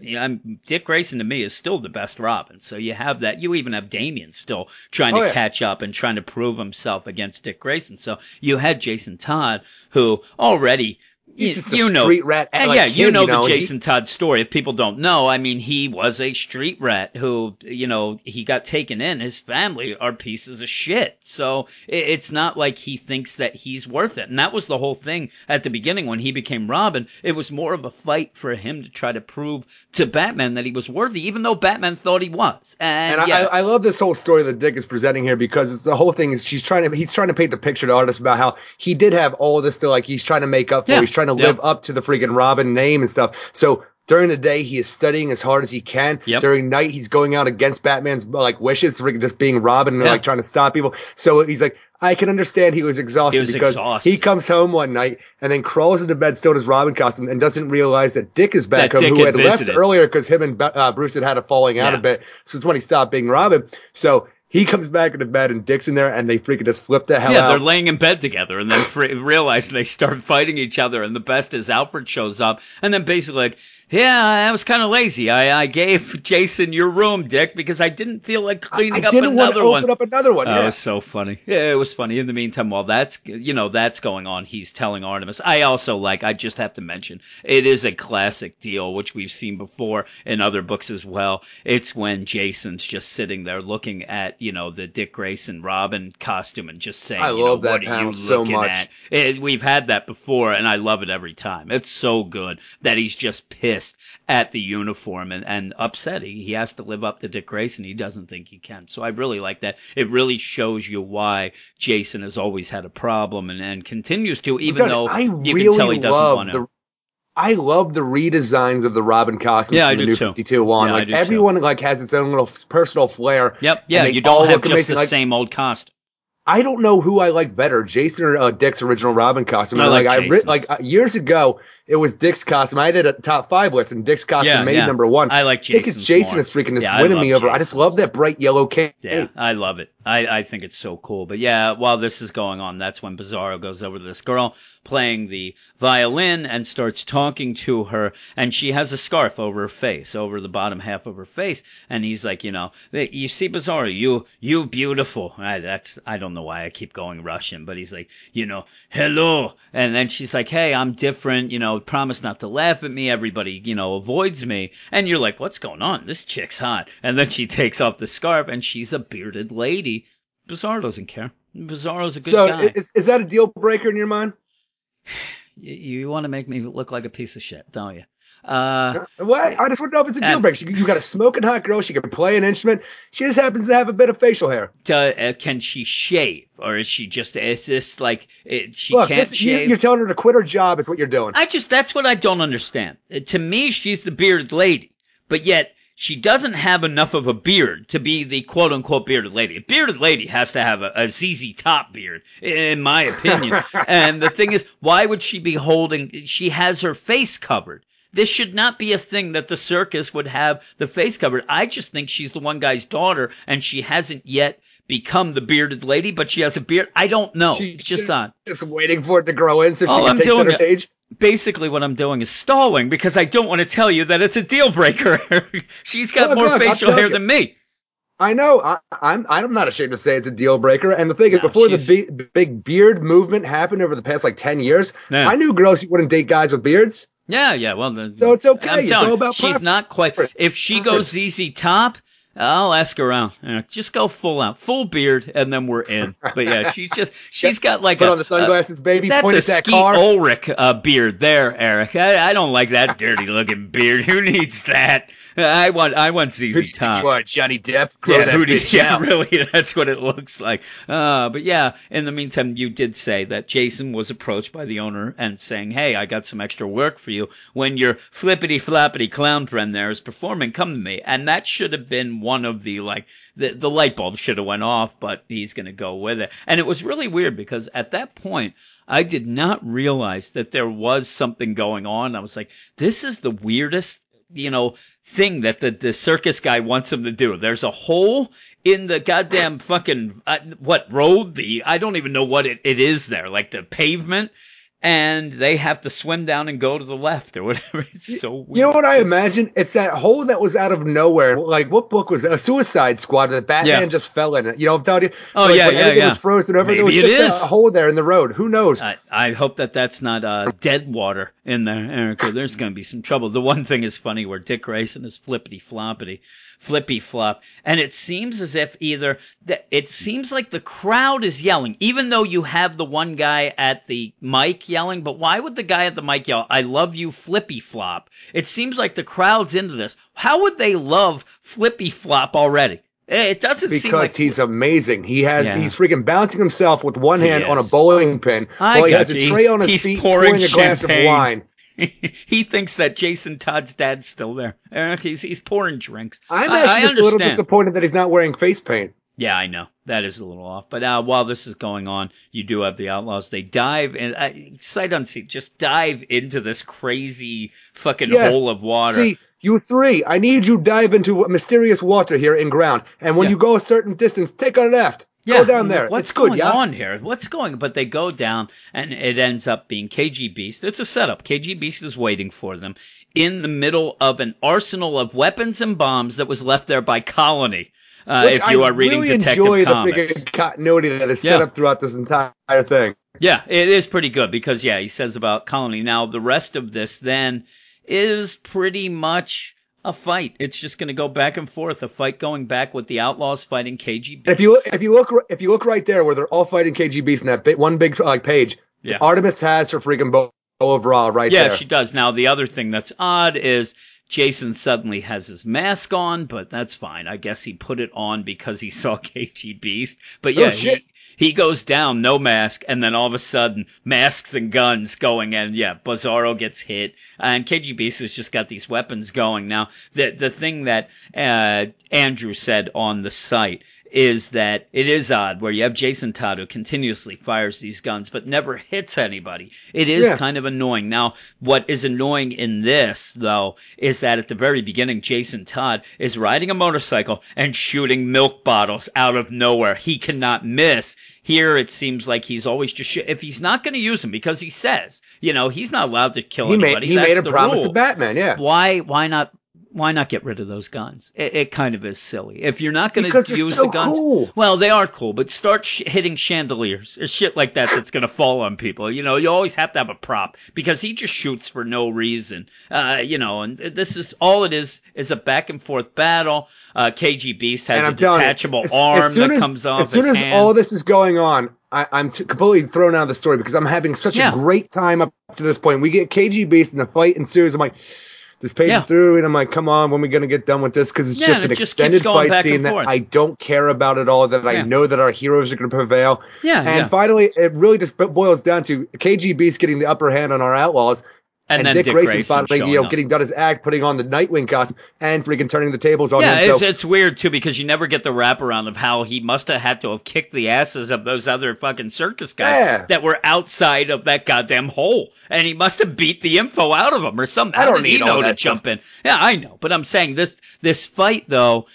Dick Grayson to me is still the best Robin. So you have that. You even have Damian still trying to catch up and trying to prove himself against Dick Grayson. So you had Jason Todd, who already he's just a street rat. Like yeah, kid, you know the Jason Todd story. If people don't know, I mean, he was a street rat who, you know, he got taken in. His family are pieces of shit. So it's not like he thinks that he's worth it. And that was the whole thing at the beginning when he became Robin. It was more of a fight for him to try to prove to Batman that he was worthy, even though Batman thought he was. And yeah. I love this whole story that Dick is presenting here, because it's the whole thing is he's trying to paint the picture to artists about how he did have all this to, like, he's trying to make up for. Yeah. He's trying to live up to the freaking Robin name and stuff. So during the day, he is studying as hard as he can. Yep. During night, he's going out against Batman's, like, wishes, just being Robin and like trying to stop people. So he's like, I can understand he was exhausted because he comes home one night and then crawls into bed still in his Robin costume and doesn't realize that Dick is back home, who had left earlier because him and Bruce had a falling out a bit. So it's when he stopped being Robin. So he comes back into bed and Dick's in there and they freaking just flip the hell out. Yeah, they're laying in bed together and then realize they start fighting each other. And the best is Alfred shows up and then basically like, yeah, I was kind of lazy. I gave Jason your room, Dick, because I didn't feel like cleaning up another one. I didn't want to open up another one. It was so funny. Yeah, it was funny. In the meantime, while that's going on, he's telling Artemis. I just have to mention, it is a classic deal, which we've seen before in other books as well. It's when Jason's just sitting there looking at, the Dick Grayson Robin costume and just saying, what are you looking at? We've had that before, and I love it every time. It's so good that he's just pissed at the uniform and upset. He has to live up to Dick Grayson. He doesn't think he can. So I really like that. It really shows you why Jason has always had a problem and continues to, even though you can tell he doesn't want to. I love the redesigns of the Robin costumes from the New 52 on. Everyone has its own little personal flair. Yep. Yeah, you don't have just the same old costume. I don't know who I like better, Jason or Dick's original Robin costume. Years ago, it was Dick's costume. I did a top 5 list, and Dick's costume made number 1. I like Jason. I think it's Jason is freaking winning me over. Jason's. I just love that bright yellow cape. Yeah, I love it. I think it's so cool. But yeah, while this is going on, that's when Bizarro goes over to this girl playing the violin and starts talking to her, and she has a scarf over her face, over the bottom half of her face, and he's like, you see, Bizarro, you beautiful. I don't know why I keep going Russian, but he's like, hello. And then she's like, hey, I'm different, promise not to laugh at me. Everybody, avoids me. And you're like, what's going on? This chick's hot. And then she takes off the scarf, and she's a bearded lady. Bizarro doesn't care. Bizarro's a good guy. So is that a deal breaker in your mind? You want to make me look like a piece of shit, don't you? What? I just wouldn't know if it's a deal breaker. You got a smoking hot girl. She can play an instrument. She just happens to have a bit of facial hair. Can she shave? Or is she just, can't shave? You're telling her to quit her job is what you're doing. That's what I don't understand. To me, she's the bearded lady. But yet, she doesn't have enough of a beard to be the quote-unquote bearded lady. A bearded lady has to have a ZZ Top beard, in my opinion. And the thing is, why would she be she has her face covered. This should not be a thing that the circus would have the face covered. I just think she's the one guy's daughter, and she hasn't yet become the bearded lady, but she has a beard. I don't know. It's just on. Just waiting for it to grow in so she can take center stage. Basically, what I'm doing is stalling because I don't want to tell you that it's a deal breaker. She's got more facial hair than me. I know. I'm not ashamed to say it's a deal breaker. And the thing is, before the big beard movement happened over the past 10 years, I knew girls who wouldn't date guys with beards. Yeah. Well, so it's okay. I'm telling you, about she's not quite. If she goes ZZ Top, I'll ask around. Just go full out, full beard, and then we're in. But yeah, she's got like put on the sunglasses, baby. That's point a at Skeet Ulrich beard there, Eric. I don't like that dirty looking beard. Who needs that? I want ZZ Top. You are Johnny Depp. Grow that bitch out. Really, that's what it looks like. But yeah, in the meantime, you did say that Jason was approached by the owner and saying, "Hey, I got some extra work for you. When your flippity floppity clown friend there is performing, come to me." And that should have been one of the the light bulb should have went off, but he's going to go with it. And it was really weird because at that point, I did not realize that there was something going on. I was like, "This is the weirdest, thing that the circus guy wants him to do." There's a hole in the goddamn fucking, I don't even know what it is there, like the pavement. and they have to swim down and go to the left or whatever. It's so weird. You know what I imagine? It's that hole that was out of nowhere. Like, what book was it? A Suicide Squad that Batman just fell in it. You know what I'm telling you? Oh, so, like, everything was frozen over. Maybe there was just a hole there in the road. Who knows? I hope that that's not dead water in there, Erica. There's going to be some trouble. The one thing is funny where Dick Grayson is flippity-flop. And it seems as if it seems like the crowd is yelling, even though you have the one guy at the mic yelling. But why would the guy at the mic yell, "I love you, Flippy Flop"? It seems like the crowd's into this. How would they love Flippy Flop already? It doesn't seem like... Because he's amazing. He's freaking bouncing himself with one hand on a bowling pin while he has a tray on his feet pouring a glass of wine. He thinks that Jason Todd's dad's still there. He's pouring drinks. I'm actually just a little disappointed that he's not wearing face paint. Yeah, I know. That is a little off. But while this is going on, you do have the Outlaws. They dive in. Sight unseen, just dive into this crazy fucking hole of water. See, you three, I need you dive into mysterious water here in ground. And when you go a certain distance, take a left. Yeah, go down there. What's going on here? What's going? But they go down, and it ends up being KGBeast. It's a setup. KGBeast is waiting for them in the middle of an arsenal of weapons and bombs that was left there by Colony. If you are reading Detective Comics, I really enjoy the continuity that is set up throughout this entire thing. Yeah, it is pretty good because he says about Colony. Now the rest of this then is pretty much a fight. It's just going to go back and forth. A fight going back with the Outlaws fighting KGB. If you look right there where they're all fighting KGBs in that one big page, Artemis has her freaking bow of Ra right there. Yeah, she does. Now the other thing that's odd is Jason suddenly has his mask on, but that's fine. I guess he put it on because he saw KGBs. But he goes down, no mask, and then all of a sudden, masks and guns going in. Yeah, Bizarro gets hit, and KGBeast has just got these weapons going. Now, the thing that Andrew said on the site is that it is odd where you have Jason Todd who continuously fires these guns but never hits anybody. It is kind of annoying. Now, what is annoying in this, though, is that at the very beginning, Jason Todd is riding a motorcycle and shooting milk bottles out of nowhere. He cannot miss. Here, it seems like he's always just if he's not going to use them, because he says, he's not allowed to kill anybody. He made a promise to Batman, Why not get rid of those guns? It kind of is silly. If you're not going to use the guns, cool. Well, they are cool, but start hitting chandeliers or shit like that that's going to fall on people. You always have to have a prop because he just shoots for no reason. And this is all it is a back and forth battle. KGBeast has a detachable arm that comes off his hand. As soon as all this is going on, I'm completely thrown out of the story because I'm having such a great time up to this point. We get KGBeast and the fight ensues. I'm like... This page through, and I'm like, come on, when are we going to get done with this? Because it's just an extended fight scene that I don't care about at all, that I know that our heroes are going to prevail. Yeah, and finally, it really just boils down to KGB's getting the upper hand on our Outlaws, and then Dick Grayson finally, getting done his act, putting on the Nightwing costume, and freaking turning the tables on him. Yeah, it's weird, too, because you never get the wraparound of how he must have had to have kicked the asses of those other fucking circus guys that were outside of that goddamn hole. And he must have beat the info out of him or something. How did he know to jump in? Yeah, I know. But I'm saying this fight, though,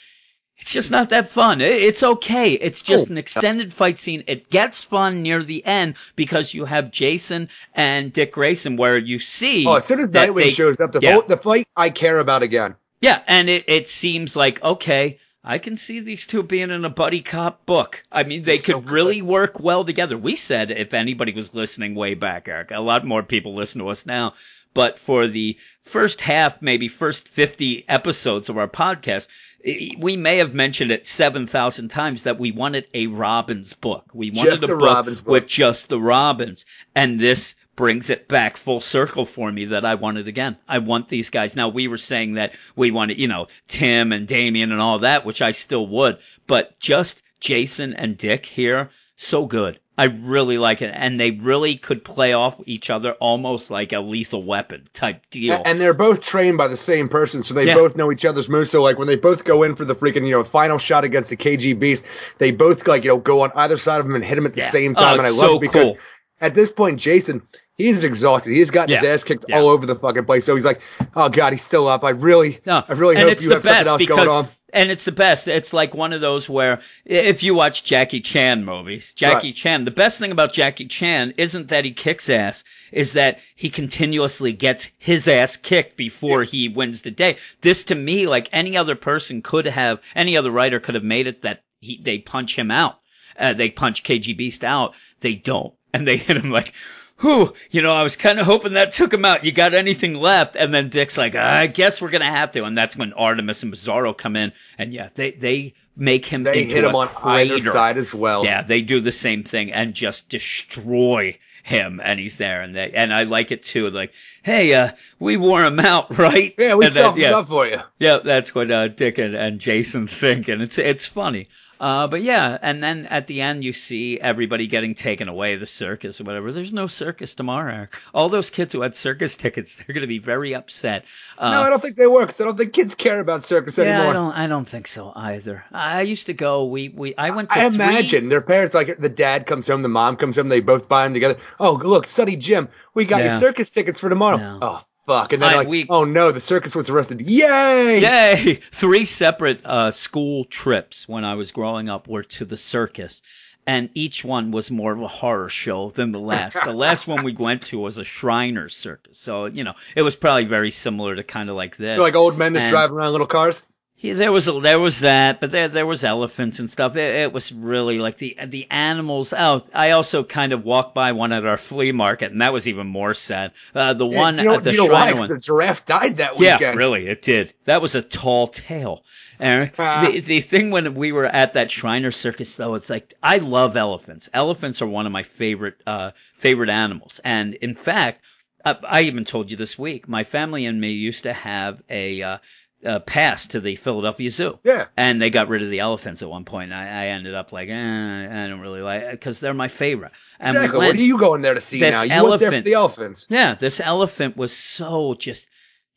it's just not that fun. It's okay. It's just an extended fight scene. It gets fun near the end because you have Jason and Dick Grayson where you see... Oh, as soon as Nightwing shows up, the fight I care about again. Yeah, and it seems like, okay... I can see these two being in a buddy cop book. I mean, they could really work well together. We said, if anybody was listening way back, Eric, a lot more people listen to us now. But for the first half, maybe first 50 episodes of our podcast, we may have mentioned it 7,000 times that we wanted a Robin's book. We wanted just a book with just the Robins. And this brings it back full circle for me that I want it again. I want these guys. Now, we were saying that we wanted, Tim and Damian and all that, which I still would. But just Jason and Dick here, so good. I really like it. And they really could play off each other almost like a Lethal Weapon type deal. And they're both trained by the same person, so they both know each other's moves. So, like, when they both go in for the freaking, final shot against the KGBs, they both, go on either side of him and hit him at the same time. And I love it because cool. At this point, Jason... He's exhausted. He's gotten his ass kicked all over the fucking place. So he's like, oh, God, he's still up. I really hope you have something else going on. And it's the best. It's like one of those where if you watch Jackie Chan movies, Jackie Chan, the best thing about Jackie Chan isn't that he kicks ass, is that he continuously gets his ass kicked before he wins the day. This, to me, like any other person could have, any other writer could have made it that they punch him out. They punch KGBeast out. They don't. And they hit him like, whew, you know, I was kind of hoping that took him out. You got anything left? And then Dick's like, I guess we're going to have to. And that's when Artemis and Bizarro come in. And yeah, they make him into a crater. They hit him on either side as well. Yeah, they do the same thing and just destroy him. And he's there. And I like it too. Like, hey, we wore him out, right? Yeah, we solved it up for you. Yeah, that's what Dick and Jason think. And it's funny. But yeah, and then at the end you see everybody getting taken away, the circus or whatever. There's no circus tomorrow, Eric. All those kids who had circus tickets, they're going to be very upset. No, I don't think they were, because I don't think kids care about circus anymore. I don't think so either. I used to go. I went to I imagine their parents, like the dad comes home, the mom comes home, they both buy them together. Oh, look, Sonny Jim, we got your circus tickets for tomorrow. No. Oh, fuck. And then oh no, the circus was arrested. Yay! 3 separate school trips when I was growing up were to the circus. And each one was more of a horror show than the last. The last one we went to was a Shriners circus. So, you know, it was probably very similar to kind of like this. So like old men just driving around little cars? Yeah, there was that, but there was elephants and stuff. It was really like the animals out. I also kind of walked by one at our flea market, and that was even more sad. The one at the Shriner one. The giraffe died that weekend. Yeah, really, it did. That was a tall tale. Eric, the thing when we were at that Shriner circus, though, it's like I love elephants. Elephants are one of my favorite animals, and in fact, I even told you this week, my family and me used to have a pass to the Philadelphia Zoo. Yeah. And they got rid of the elephants at one point. I ended up like, I don't really like it because they're my favorite. And exactly. What are you going there to see now? You went there for the elephants. Yeah. This elephant was so just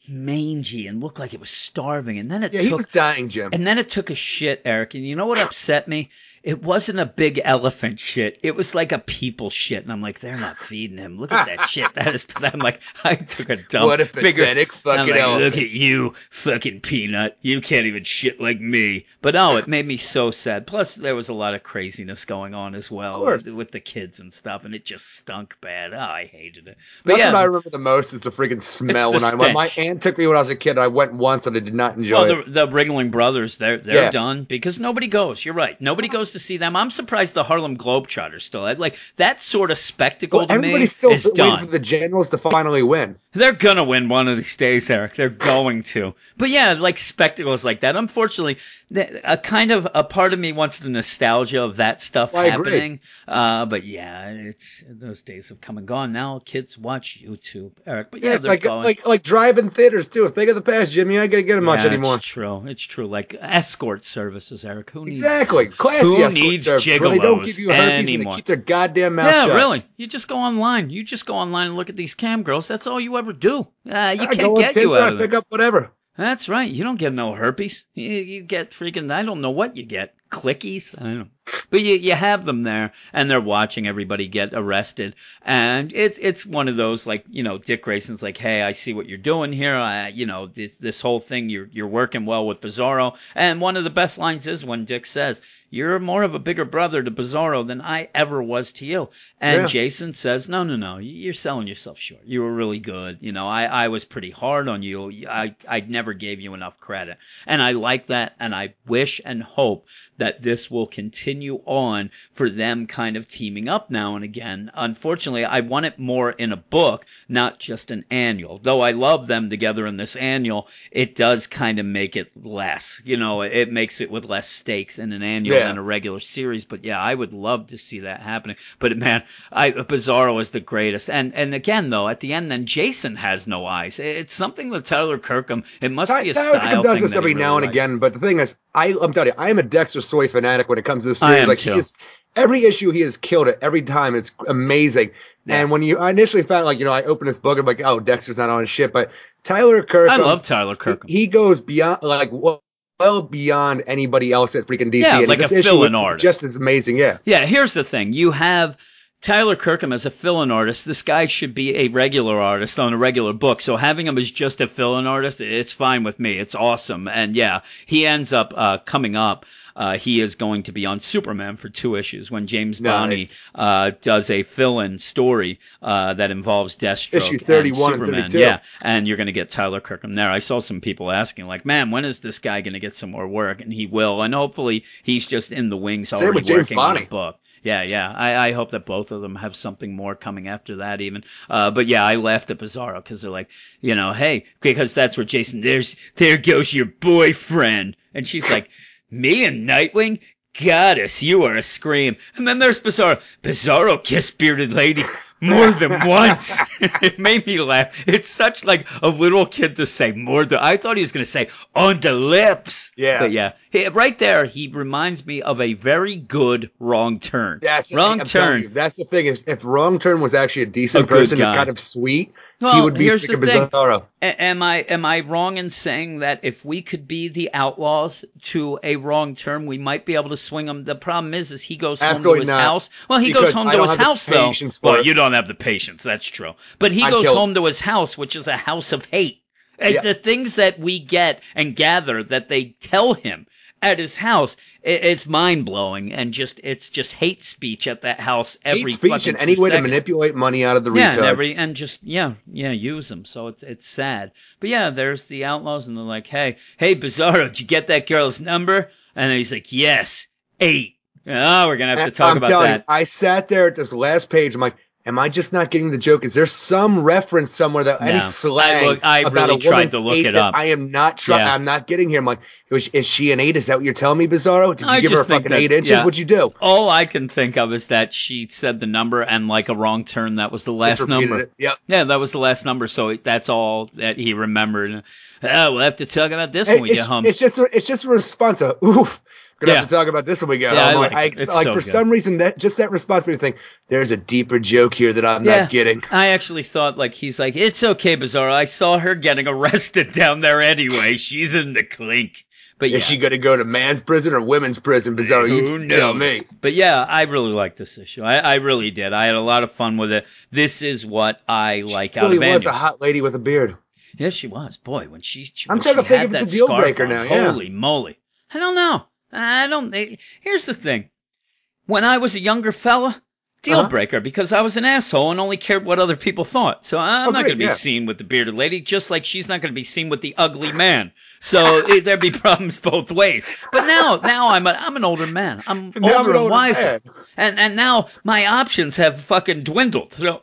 mangy and looked like it was starving. And then it he was dying, Jim. And then it took a shit, Eric. And you know what upset me? It wasn't a big elephant shit. It was like a people shit. And I'm like, they're not feeding him. Look at that shit. I'm like, I took a dump. What a pathetic fucking elephant. Look at you, fucking peanut. You can't even shit like me. But no, it made me so sad. Plus, there was a lot of craziness going on as well with the kids and stuff. And it just stunk bad. Oh, I hated it. But that's what I remember the most is the freaking smell. My aunt took me when I was a kid. I went once and I did not enjoy it. The Ringling Brothers, they're done because nobody goes. You're right. Nobody goes to see them. I'm surprised the Harlem Globetrotters still like that sort of spectacle. Well, everybody's still waiting for the Generals to finally win. They're gonna win one of these days, Eric. They're going to. But yeah, like spectacles like that. Unfortunately, a part of me wants the nostalgia of that stuff happening. But yeah, it's those days have come and gone. Now kids watch YouTube, Eric. But yeah, it's like drive-in theaters too. If they got the pass, Jimmy, I gotta get them much anymore. It's true. It's true. Like escort services, Eric. Who needs classy? Who needs gigolos? They don't give you herpes and they keep their goddamn mouth shut. Yeah, really. You just go online. And look at these cam girls. That's all you ever do. You can't get you out of it. Pick up whatever. That's right. You don't get no herpes. You get freaking, I don't know what you get. Clickies? I don't know. But you have them there, and they're watching everybody get arrested. And it's one of those, like, you know, Dick Grayson's like, hey, I see what you're doing here. You know, this whole thing, you're working well with Bizarro. And one of the best lines is when Dick says, you're more of a bigger brother to Bizarro than I ever was to you. And Jason says, no, you're selling yourself short. You were really good. You know, I was pretty hard on you. I never gave you enough credit. And I like that, and I wish and hope that this will continue on for them kind of teaming up now and again. Unfortunately, I want it more in a book, not just an annual. Though I love them together in this annual, it does kind of make it less. You know, it makes it with less stakes in an annual than a regular series. But yeah, I would love to see that happening. But man, Bizarro is the greatest. And again, though, at the end, then Jason has no eyes. It's something that Tyler Kirkham, it must be a style thing. Tyler Kirkham does this every now and again. But the thing is, I'm telling you, I am a Dexter Soy fanatic when it comes to this series. Like, every issue he has killed it every time. It's amazing. Yeah. And when I initially found, like, you know, I opened this book and I'm like, oh, Dexter's not on his shit. But Tyler Kirkham, I love Tyler Kirkham. He goes beyond, like, well beyond anybody else at freaking DC. Yeah, and like this issue is just as amazing. Yeah. Yeah. Here's the thing: you have Tyler Kirkham as a fill-in artist, this guy should be a regular artist on a regular book. So having him as just a fill-in artist, it's fine with me. It's awesome. And yeah, he ends up coming up. He is going to be on Superman for 2 issues when James Bonney does a fill-in story that involves Deathstroke issue 31 and Superman. And 32. Yeah, and you're going to get Tyler Kirkham there. I saw some people asking, like, man, when is this guy going to get some more work? And he will. And hopefully he's just in the wings already working on the book. Yeah, yeah. I hope that both of them have something more coming after that even. But yeah, I laughed at Bizarro because they're like, you know, hey, because that's where Jason, there goes your boyfriend. And she's like, me and Nightwing? Goddess, you are a scream. And then there's Bizarro. Bizarro kissed bearded lady more than once. It made me laugh. It's such like a little kid to say more than. I thought he was going to say on the lips. Yeah. But yeah, right there, he reminds me of a very good Wrong Turn. That's Wrong Turn. You, that's the thing. Is if Wrong Turn was actually a decent person and kind of sweet, well, he would be here's the thing. Bizarro. Am I wrong in saying that if we could be the Outlaws to a Wrong Turn, we might be able to swing him? The problem is he goes home to his house. Well, he goes home to his house, though. Well, you don't have the patience. That's true. But he goes home to his house, which is a house of hate. Yeah. The things that we get and gather that they tell him at his house, it's mind-blowing, and just it's just hate speech at that house every fucking 2 seconds. Hate speech and any way to manipulate money out of the retard. Yeah, and use them, so it's sad. But yeah, there's the Outlaws, and they're like, hey, Bizarro, did you get that girl's number? And then he's like, yes, 8. Oh, we're going to have to talk about that. You, I sat there at this last page, I'm like, am I just not getting the joke? Is there some reference somewhere that any slang about really a woman's to look 8 it up. That I am not trying? Yeah. I'm not getting here. I'm like, is she an 8? Is that what you're telling me, Bizarro? Did you give her a fucking 8 inches? Yeah. What'd you do? All I can think of is that she said the number and like a Wrong Turn. That was the last number. Yep. Yeah, that was the last number. So that's all that he remembered. Oh, we'll have to talk about this when we get home. It's just a response of, oof. We're going to have to talk about this when we go. Yeah, some reason, that response made me think, there's a deeper joke here that I'm not getting. I actually thought, like, he's like, it's okay, Bizarro. I saw her getting arrested down there anyway. She's in the clink. But is she going to go to man's prison or women's prison, Bizarro? You tell me. But yeah, I really like this issue. I really did. I had a lot of fun with it. This is what I like out of it. She really was a hot lady with a beard. Yes, she was. Boy, when she I'm trying to think if it's a deal breaker now. Yeah. Holy moly. I don't know. Here's the thing. When I was a younger fella, deal breaker, because I was an asshole and only cared what other people thought. So I'm not going to be seen with the bearded lady, just like she's not going to be seen with the ugly man. So there'd be problems both ways. But now I'm an older man. I'm older and wiser. And now my options have fucking dwindled. So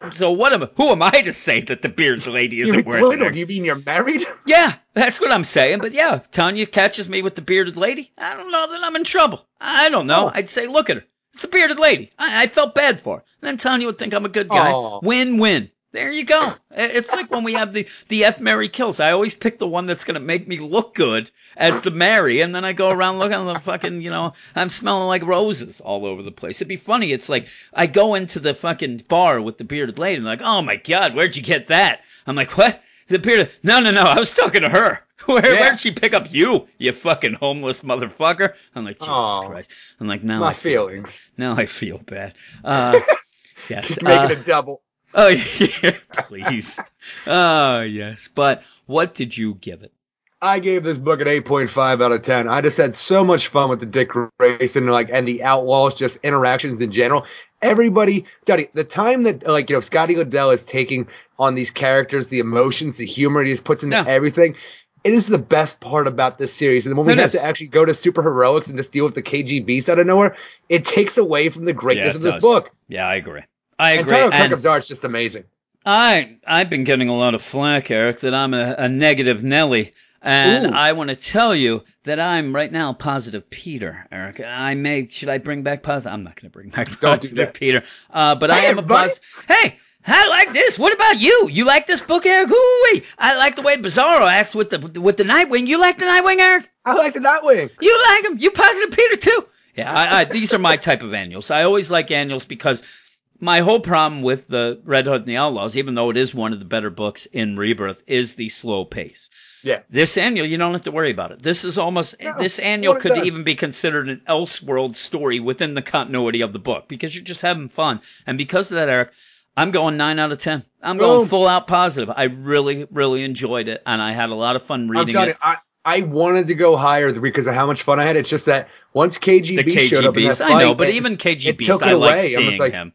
who am I to say that the bearded lady isn't worth it? Dwindled? You mean you're married? Yeah, that's what I'm saying. But yeah, Tanya catches me with the bearded lady. I don't know that I'm in trouble. I don't know. I'd say, look at her. It's a bearded lady. I felt bad for her. And then Tanya would think I'm a good guy. Aww. Win-win. There you go. It's like when we have the F Mary kills. I always pick the one that's going to make me look good as the Mary. And then I go around looking at the fucking, I'm smelling like roses all over the place. It'd be funny. It's like I go into the fucking bar with the bearded lady and like, oh, my God, where'd you get that? I'm like, what? The bearded? No. I was talking to her. Where'd she pick up you fucking homeless motherfucker? I'm like, Jesus Christ. I'm like, now my feelings. Now I feel bad. Yes. Keep making a double. Oh, yeah, please. Oh, yes. But what did you give it? I gave this book an 8.5 out of 10. I just had so much fun with the Dick Grayson and the Outlaws, just interactions in general. Everybody, the time that Scotty Liddell is taking on these characters, the emotions, the humor he just puts into everything – it is the best part about this series. And when we have to actually go to superheroics and just deal with the KGBeast out of nowhere, it takes away from the greatness of this book. Yeah, I agree. And Tyler Kirkham's art is just amazing. I've been getting a lot of flack, Eric, that I'm a negative Nelly. And I want to tell you that I'm right now positive Peter, Eric. Should I bring back positive? I'm not going to bring back positive Peter. But I am a positive. Hey! I like this. What about you? You like this book, Eric? Ooh-wee. I like the way Bizarro acts with the Nightwing. You like the Nightwing, Eric? I like the Nightwing. You like him. You positive Peter, too. Yeah, these are my type of annuals. I always like annuals because my whole problem with the Red Hood and the Outlaws, even though it is one of the better books in Rebirth, is the slow pace. Yeah. This annual, you don't have to worry about it. This is almost this annual could even be considered an Elseworld story within the continuity of the book because you're just having fun. And because of that, Eric, I'm going 9 out of 10. I'm going full out positive. I really, really enjoyed it, and I had a lot of fun reading it. I wanted to go higher because of how much fun I had. It's just that once KGB showed up in that fight, I know, but even KGB, I like seeing him.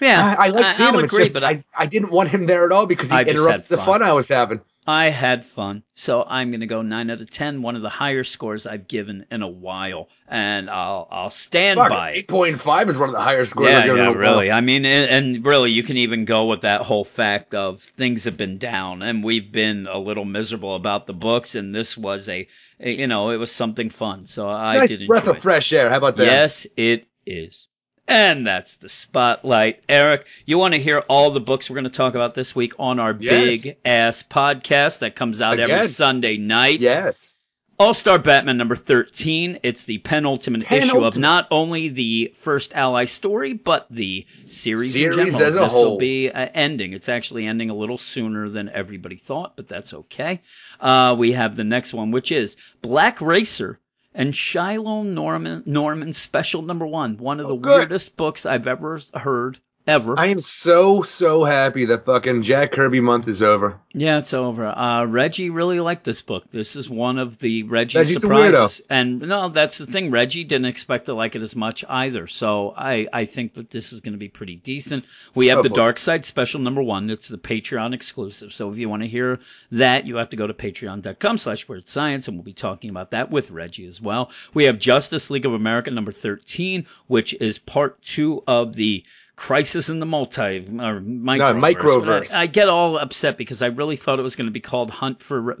Yeah, I like seeing him. It's just I didn't want him there at all because he interrupts the fun I was having. I had fun, so I'm going to go 9 out of 10, one of the higher scores I've given in a while, and I'll stand by it. 8.5 is one of the higher scores I've given in a while. Yeah, really. I mean, and really, you can even go with that whole fact of things have been down, and we've been a little miserable about the books, and this was it was something fun, so I did enjoy it. Nice breath of fresh air. How about that? Yes, it is. And that's the spotlight. Eric, you want to hear all the books we're going to talk about this week on our big-ass podcast that comes out every Sunday night. Yes. All-Star Batman number 13. It's the penultimate issue of not only the first Ally story, but the series in general. As a whole. This will be ending. It's actually ending a little sooner than everybody thought, but that's okay. We have the next one, which is Black Racer. And Shiloh Norman's special number 1, one of the weirdest books I've ever heard, ever. I am so, so happy that fucking Jack Kirby month is over. Yeah, it's over. Reggie really liked this book. This is one of the Reggie's surprises. And no, that's the thing. Reggie didn't expect to like it as much either. So I think that this is going to be pretty decent. We have the Dark Side special number 1. It's the Patreon exclusive. So if you want to hear that, you have to go to patreon.com/wordscience, and we'll be talking about that with Reggie as well. We have Justice League of America number 13, which is part 2 of the Crisis in the Microverse. I get all upset because I really thought it was going to be called Hunt for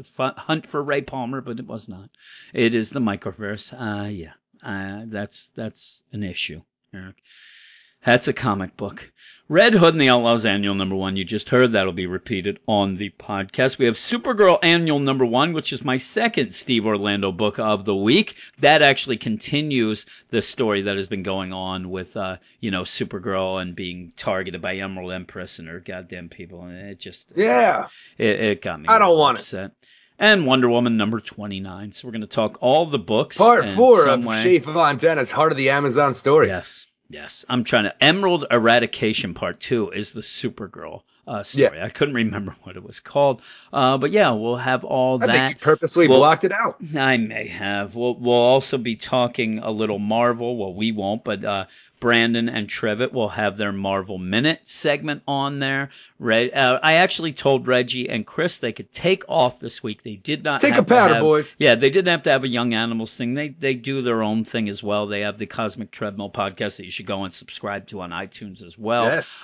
Ray Palmer, but it was not. It is the Microverse. That's an issue, Eric. That's a comic book. Red Hood and the Outlaws Annual Number 1. You just heard that'll be repeated on the podcast. We have Supergirl Annual Number 1, which is my second Steve Orlando book of the week. That actually continues the story that has been going on with, Supergirl and being targeted by Emerald Empress and her goddamn people. And it just it got me. I don't want upset. It. And Wonder Woman number 29. So we're going to talk all the books. Part 4 of Shea Fontana's Heart of the Amazon story. Yes, I'm trying to. Emerald Eradication Part 2 is the Supergirl story. Yes. I couldn't remember what it was called. But yeah, we'll have all that. I think you purposely blocked it out. I may have. We'll also be talking a little Marvel. Well, we won't, but Brandon and Trevitt will have their Marvel Minute segment on there. I actually told Reggie and Chris they could take off this week. They did not take a powder, boys. Yeah, they didn't have to have a Young Animals thing. They do their own thing as well. They have the Cosmic Treadmill podcast that you should go and subscribe to on iTunes as well. Yes.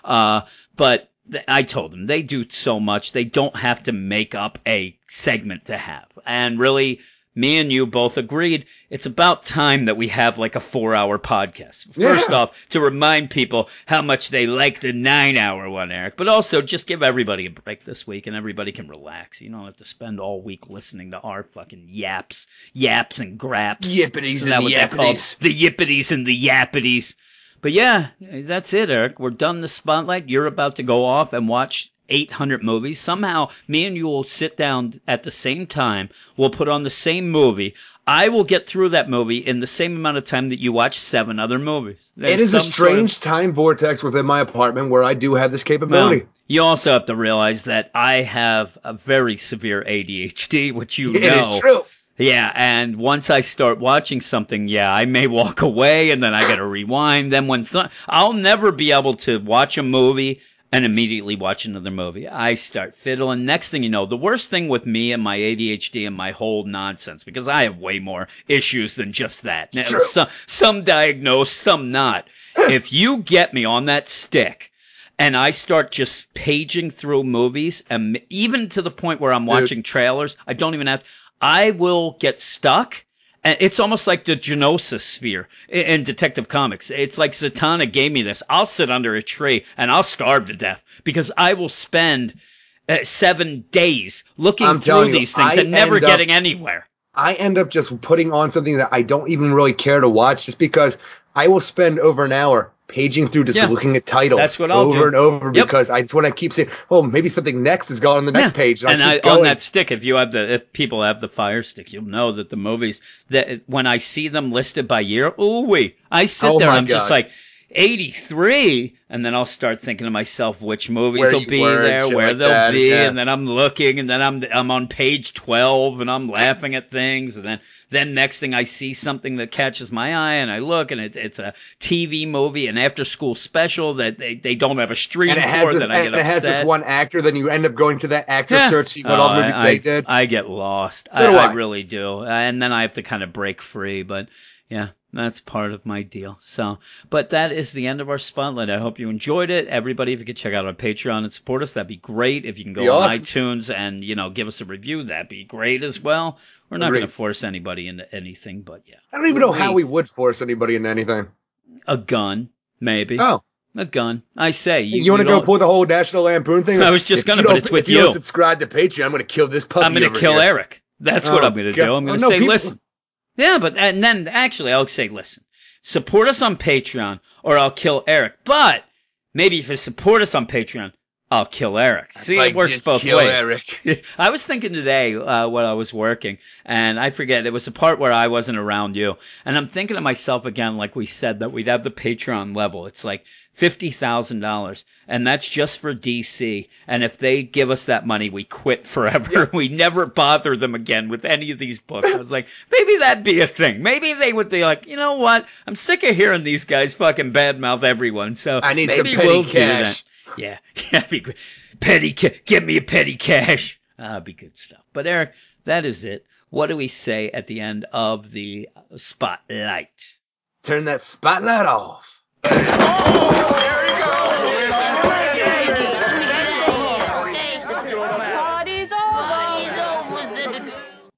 But I told them they do so much. They don't have to make up a segment to have. And really, me and you both agreed it's about time that we have like a 4-hour podcast. First off, to remind people how much they like the 9-hour one, Eric, but also just give everybody a break this week and everybody can relax. You don't have to spend all week listening to our fucking yaps and graps. Yippities and the yappities. The yippities and the yappities. But yeah, that's it, Eric. We're done the spotlight. You're about to go off and watch 800 movies. Somehow, me and you will sit down at the same time. We'll put on the same movie. I will get through that movie in the same amount of time that you watch 7 other movies. It is a strange time vortex within my apartment where I do have this capability. Well, you also have to realize that I have a very severe ADHD, which you know. It is true. Yeah, and once I start watching something, I may walk away, and then I got to rewind. Then I'll never be able to watch a movie and immediately watch another movie. I start fiddling. Next thing you know, the worst thing with me and my ADHD and my whole nonsense, because I have way more issues than just that. Now, some diagnosed, some not. If you get me on that stick and I start just paging through movies, and even to the point where I'm watching trailers, I don't even have to, I will get stuck. And it's almost like the Genosis sphere in Detective Comics. It's like Zatanna gave me this. I'll sit under a tree and I'll starve to death because I will spend 7 days looking through these things and never getting anywhere. I end up just putting on something that I don't even really care to watch just because I will spend over an hour paging through, just looking at titles over and over because I just want to keep saying, oh, maybe something next is going on the next page. And I keep going. On that stick, if people have the Fire Stick, you'll know that the movies, that when I see them listed by year, I sit there and I'm just like, 83, and then I'll start thinking to myself which movies will be there, where they'll be, and then I'm looking, and then I'm on page 12, and I'm laughing at things, and then next thing I see something that catches my eye, and I look, and it's a TV movie, an after school special that they don't have a stream for, that I get upset. And it has this one actor, then you end up going to that actor search, seeing what all the movies they did. I get lost. I really do, and then I have to kind of break free, but yeah. That's part of my deal. So, but that is the end of our spotlight. I hope you enjoyed it. Everybody, if you could check out our Patreon and support us, that'd be great. If you can go on iTunes and, give us a review, that'd be great as well. We're not going to force anybody into anything, but yeah. I don't even know how we would force anybody into anything. A gun, maybe. Oh. A gun. I say. You want to go pull the whole National Lampoon thing? I was just going to, but it's with you. If you don't subscribe to Patreon, I'm going to kill this puppy. I'm going to kill Eric. That's what I'm going to do. I'm going to say, listen. Yeah, I'll say, listen, support us on Patreon or I'll kill Eric. But maybe if you support us on Patreon, I'll kill Eric. See, it works both ways. Eric. I was thinking today while I was working, and I forget, it was a part where I wasn't around you. And I'm thinking to myself again, like we said, that we'd have the Patreon level. It's like $50,000, and that's just for DC. And if they give us that money, we quit forever. Yeah. We never bother them again with any of these books. I was like, maybe that'd be a thing. Maybe they would be like, you know what? I'm sick of hearing these guys fucking badmouth everyone. So I need maybe some petty cash. Do that. Yeah, be good. Give me a petty cash. That'd be good stuff. But Eric, that is it. What do we say at the end of the spotlight? Turn that spotlight off. Oh, there you go.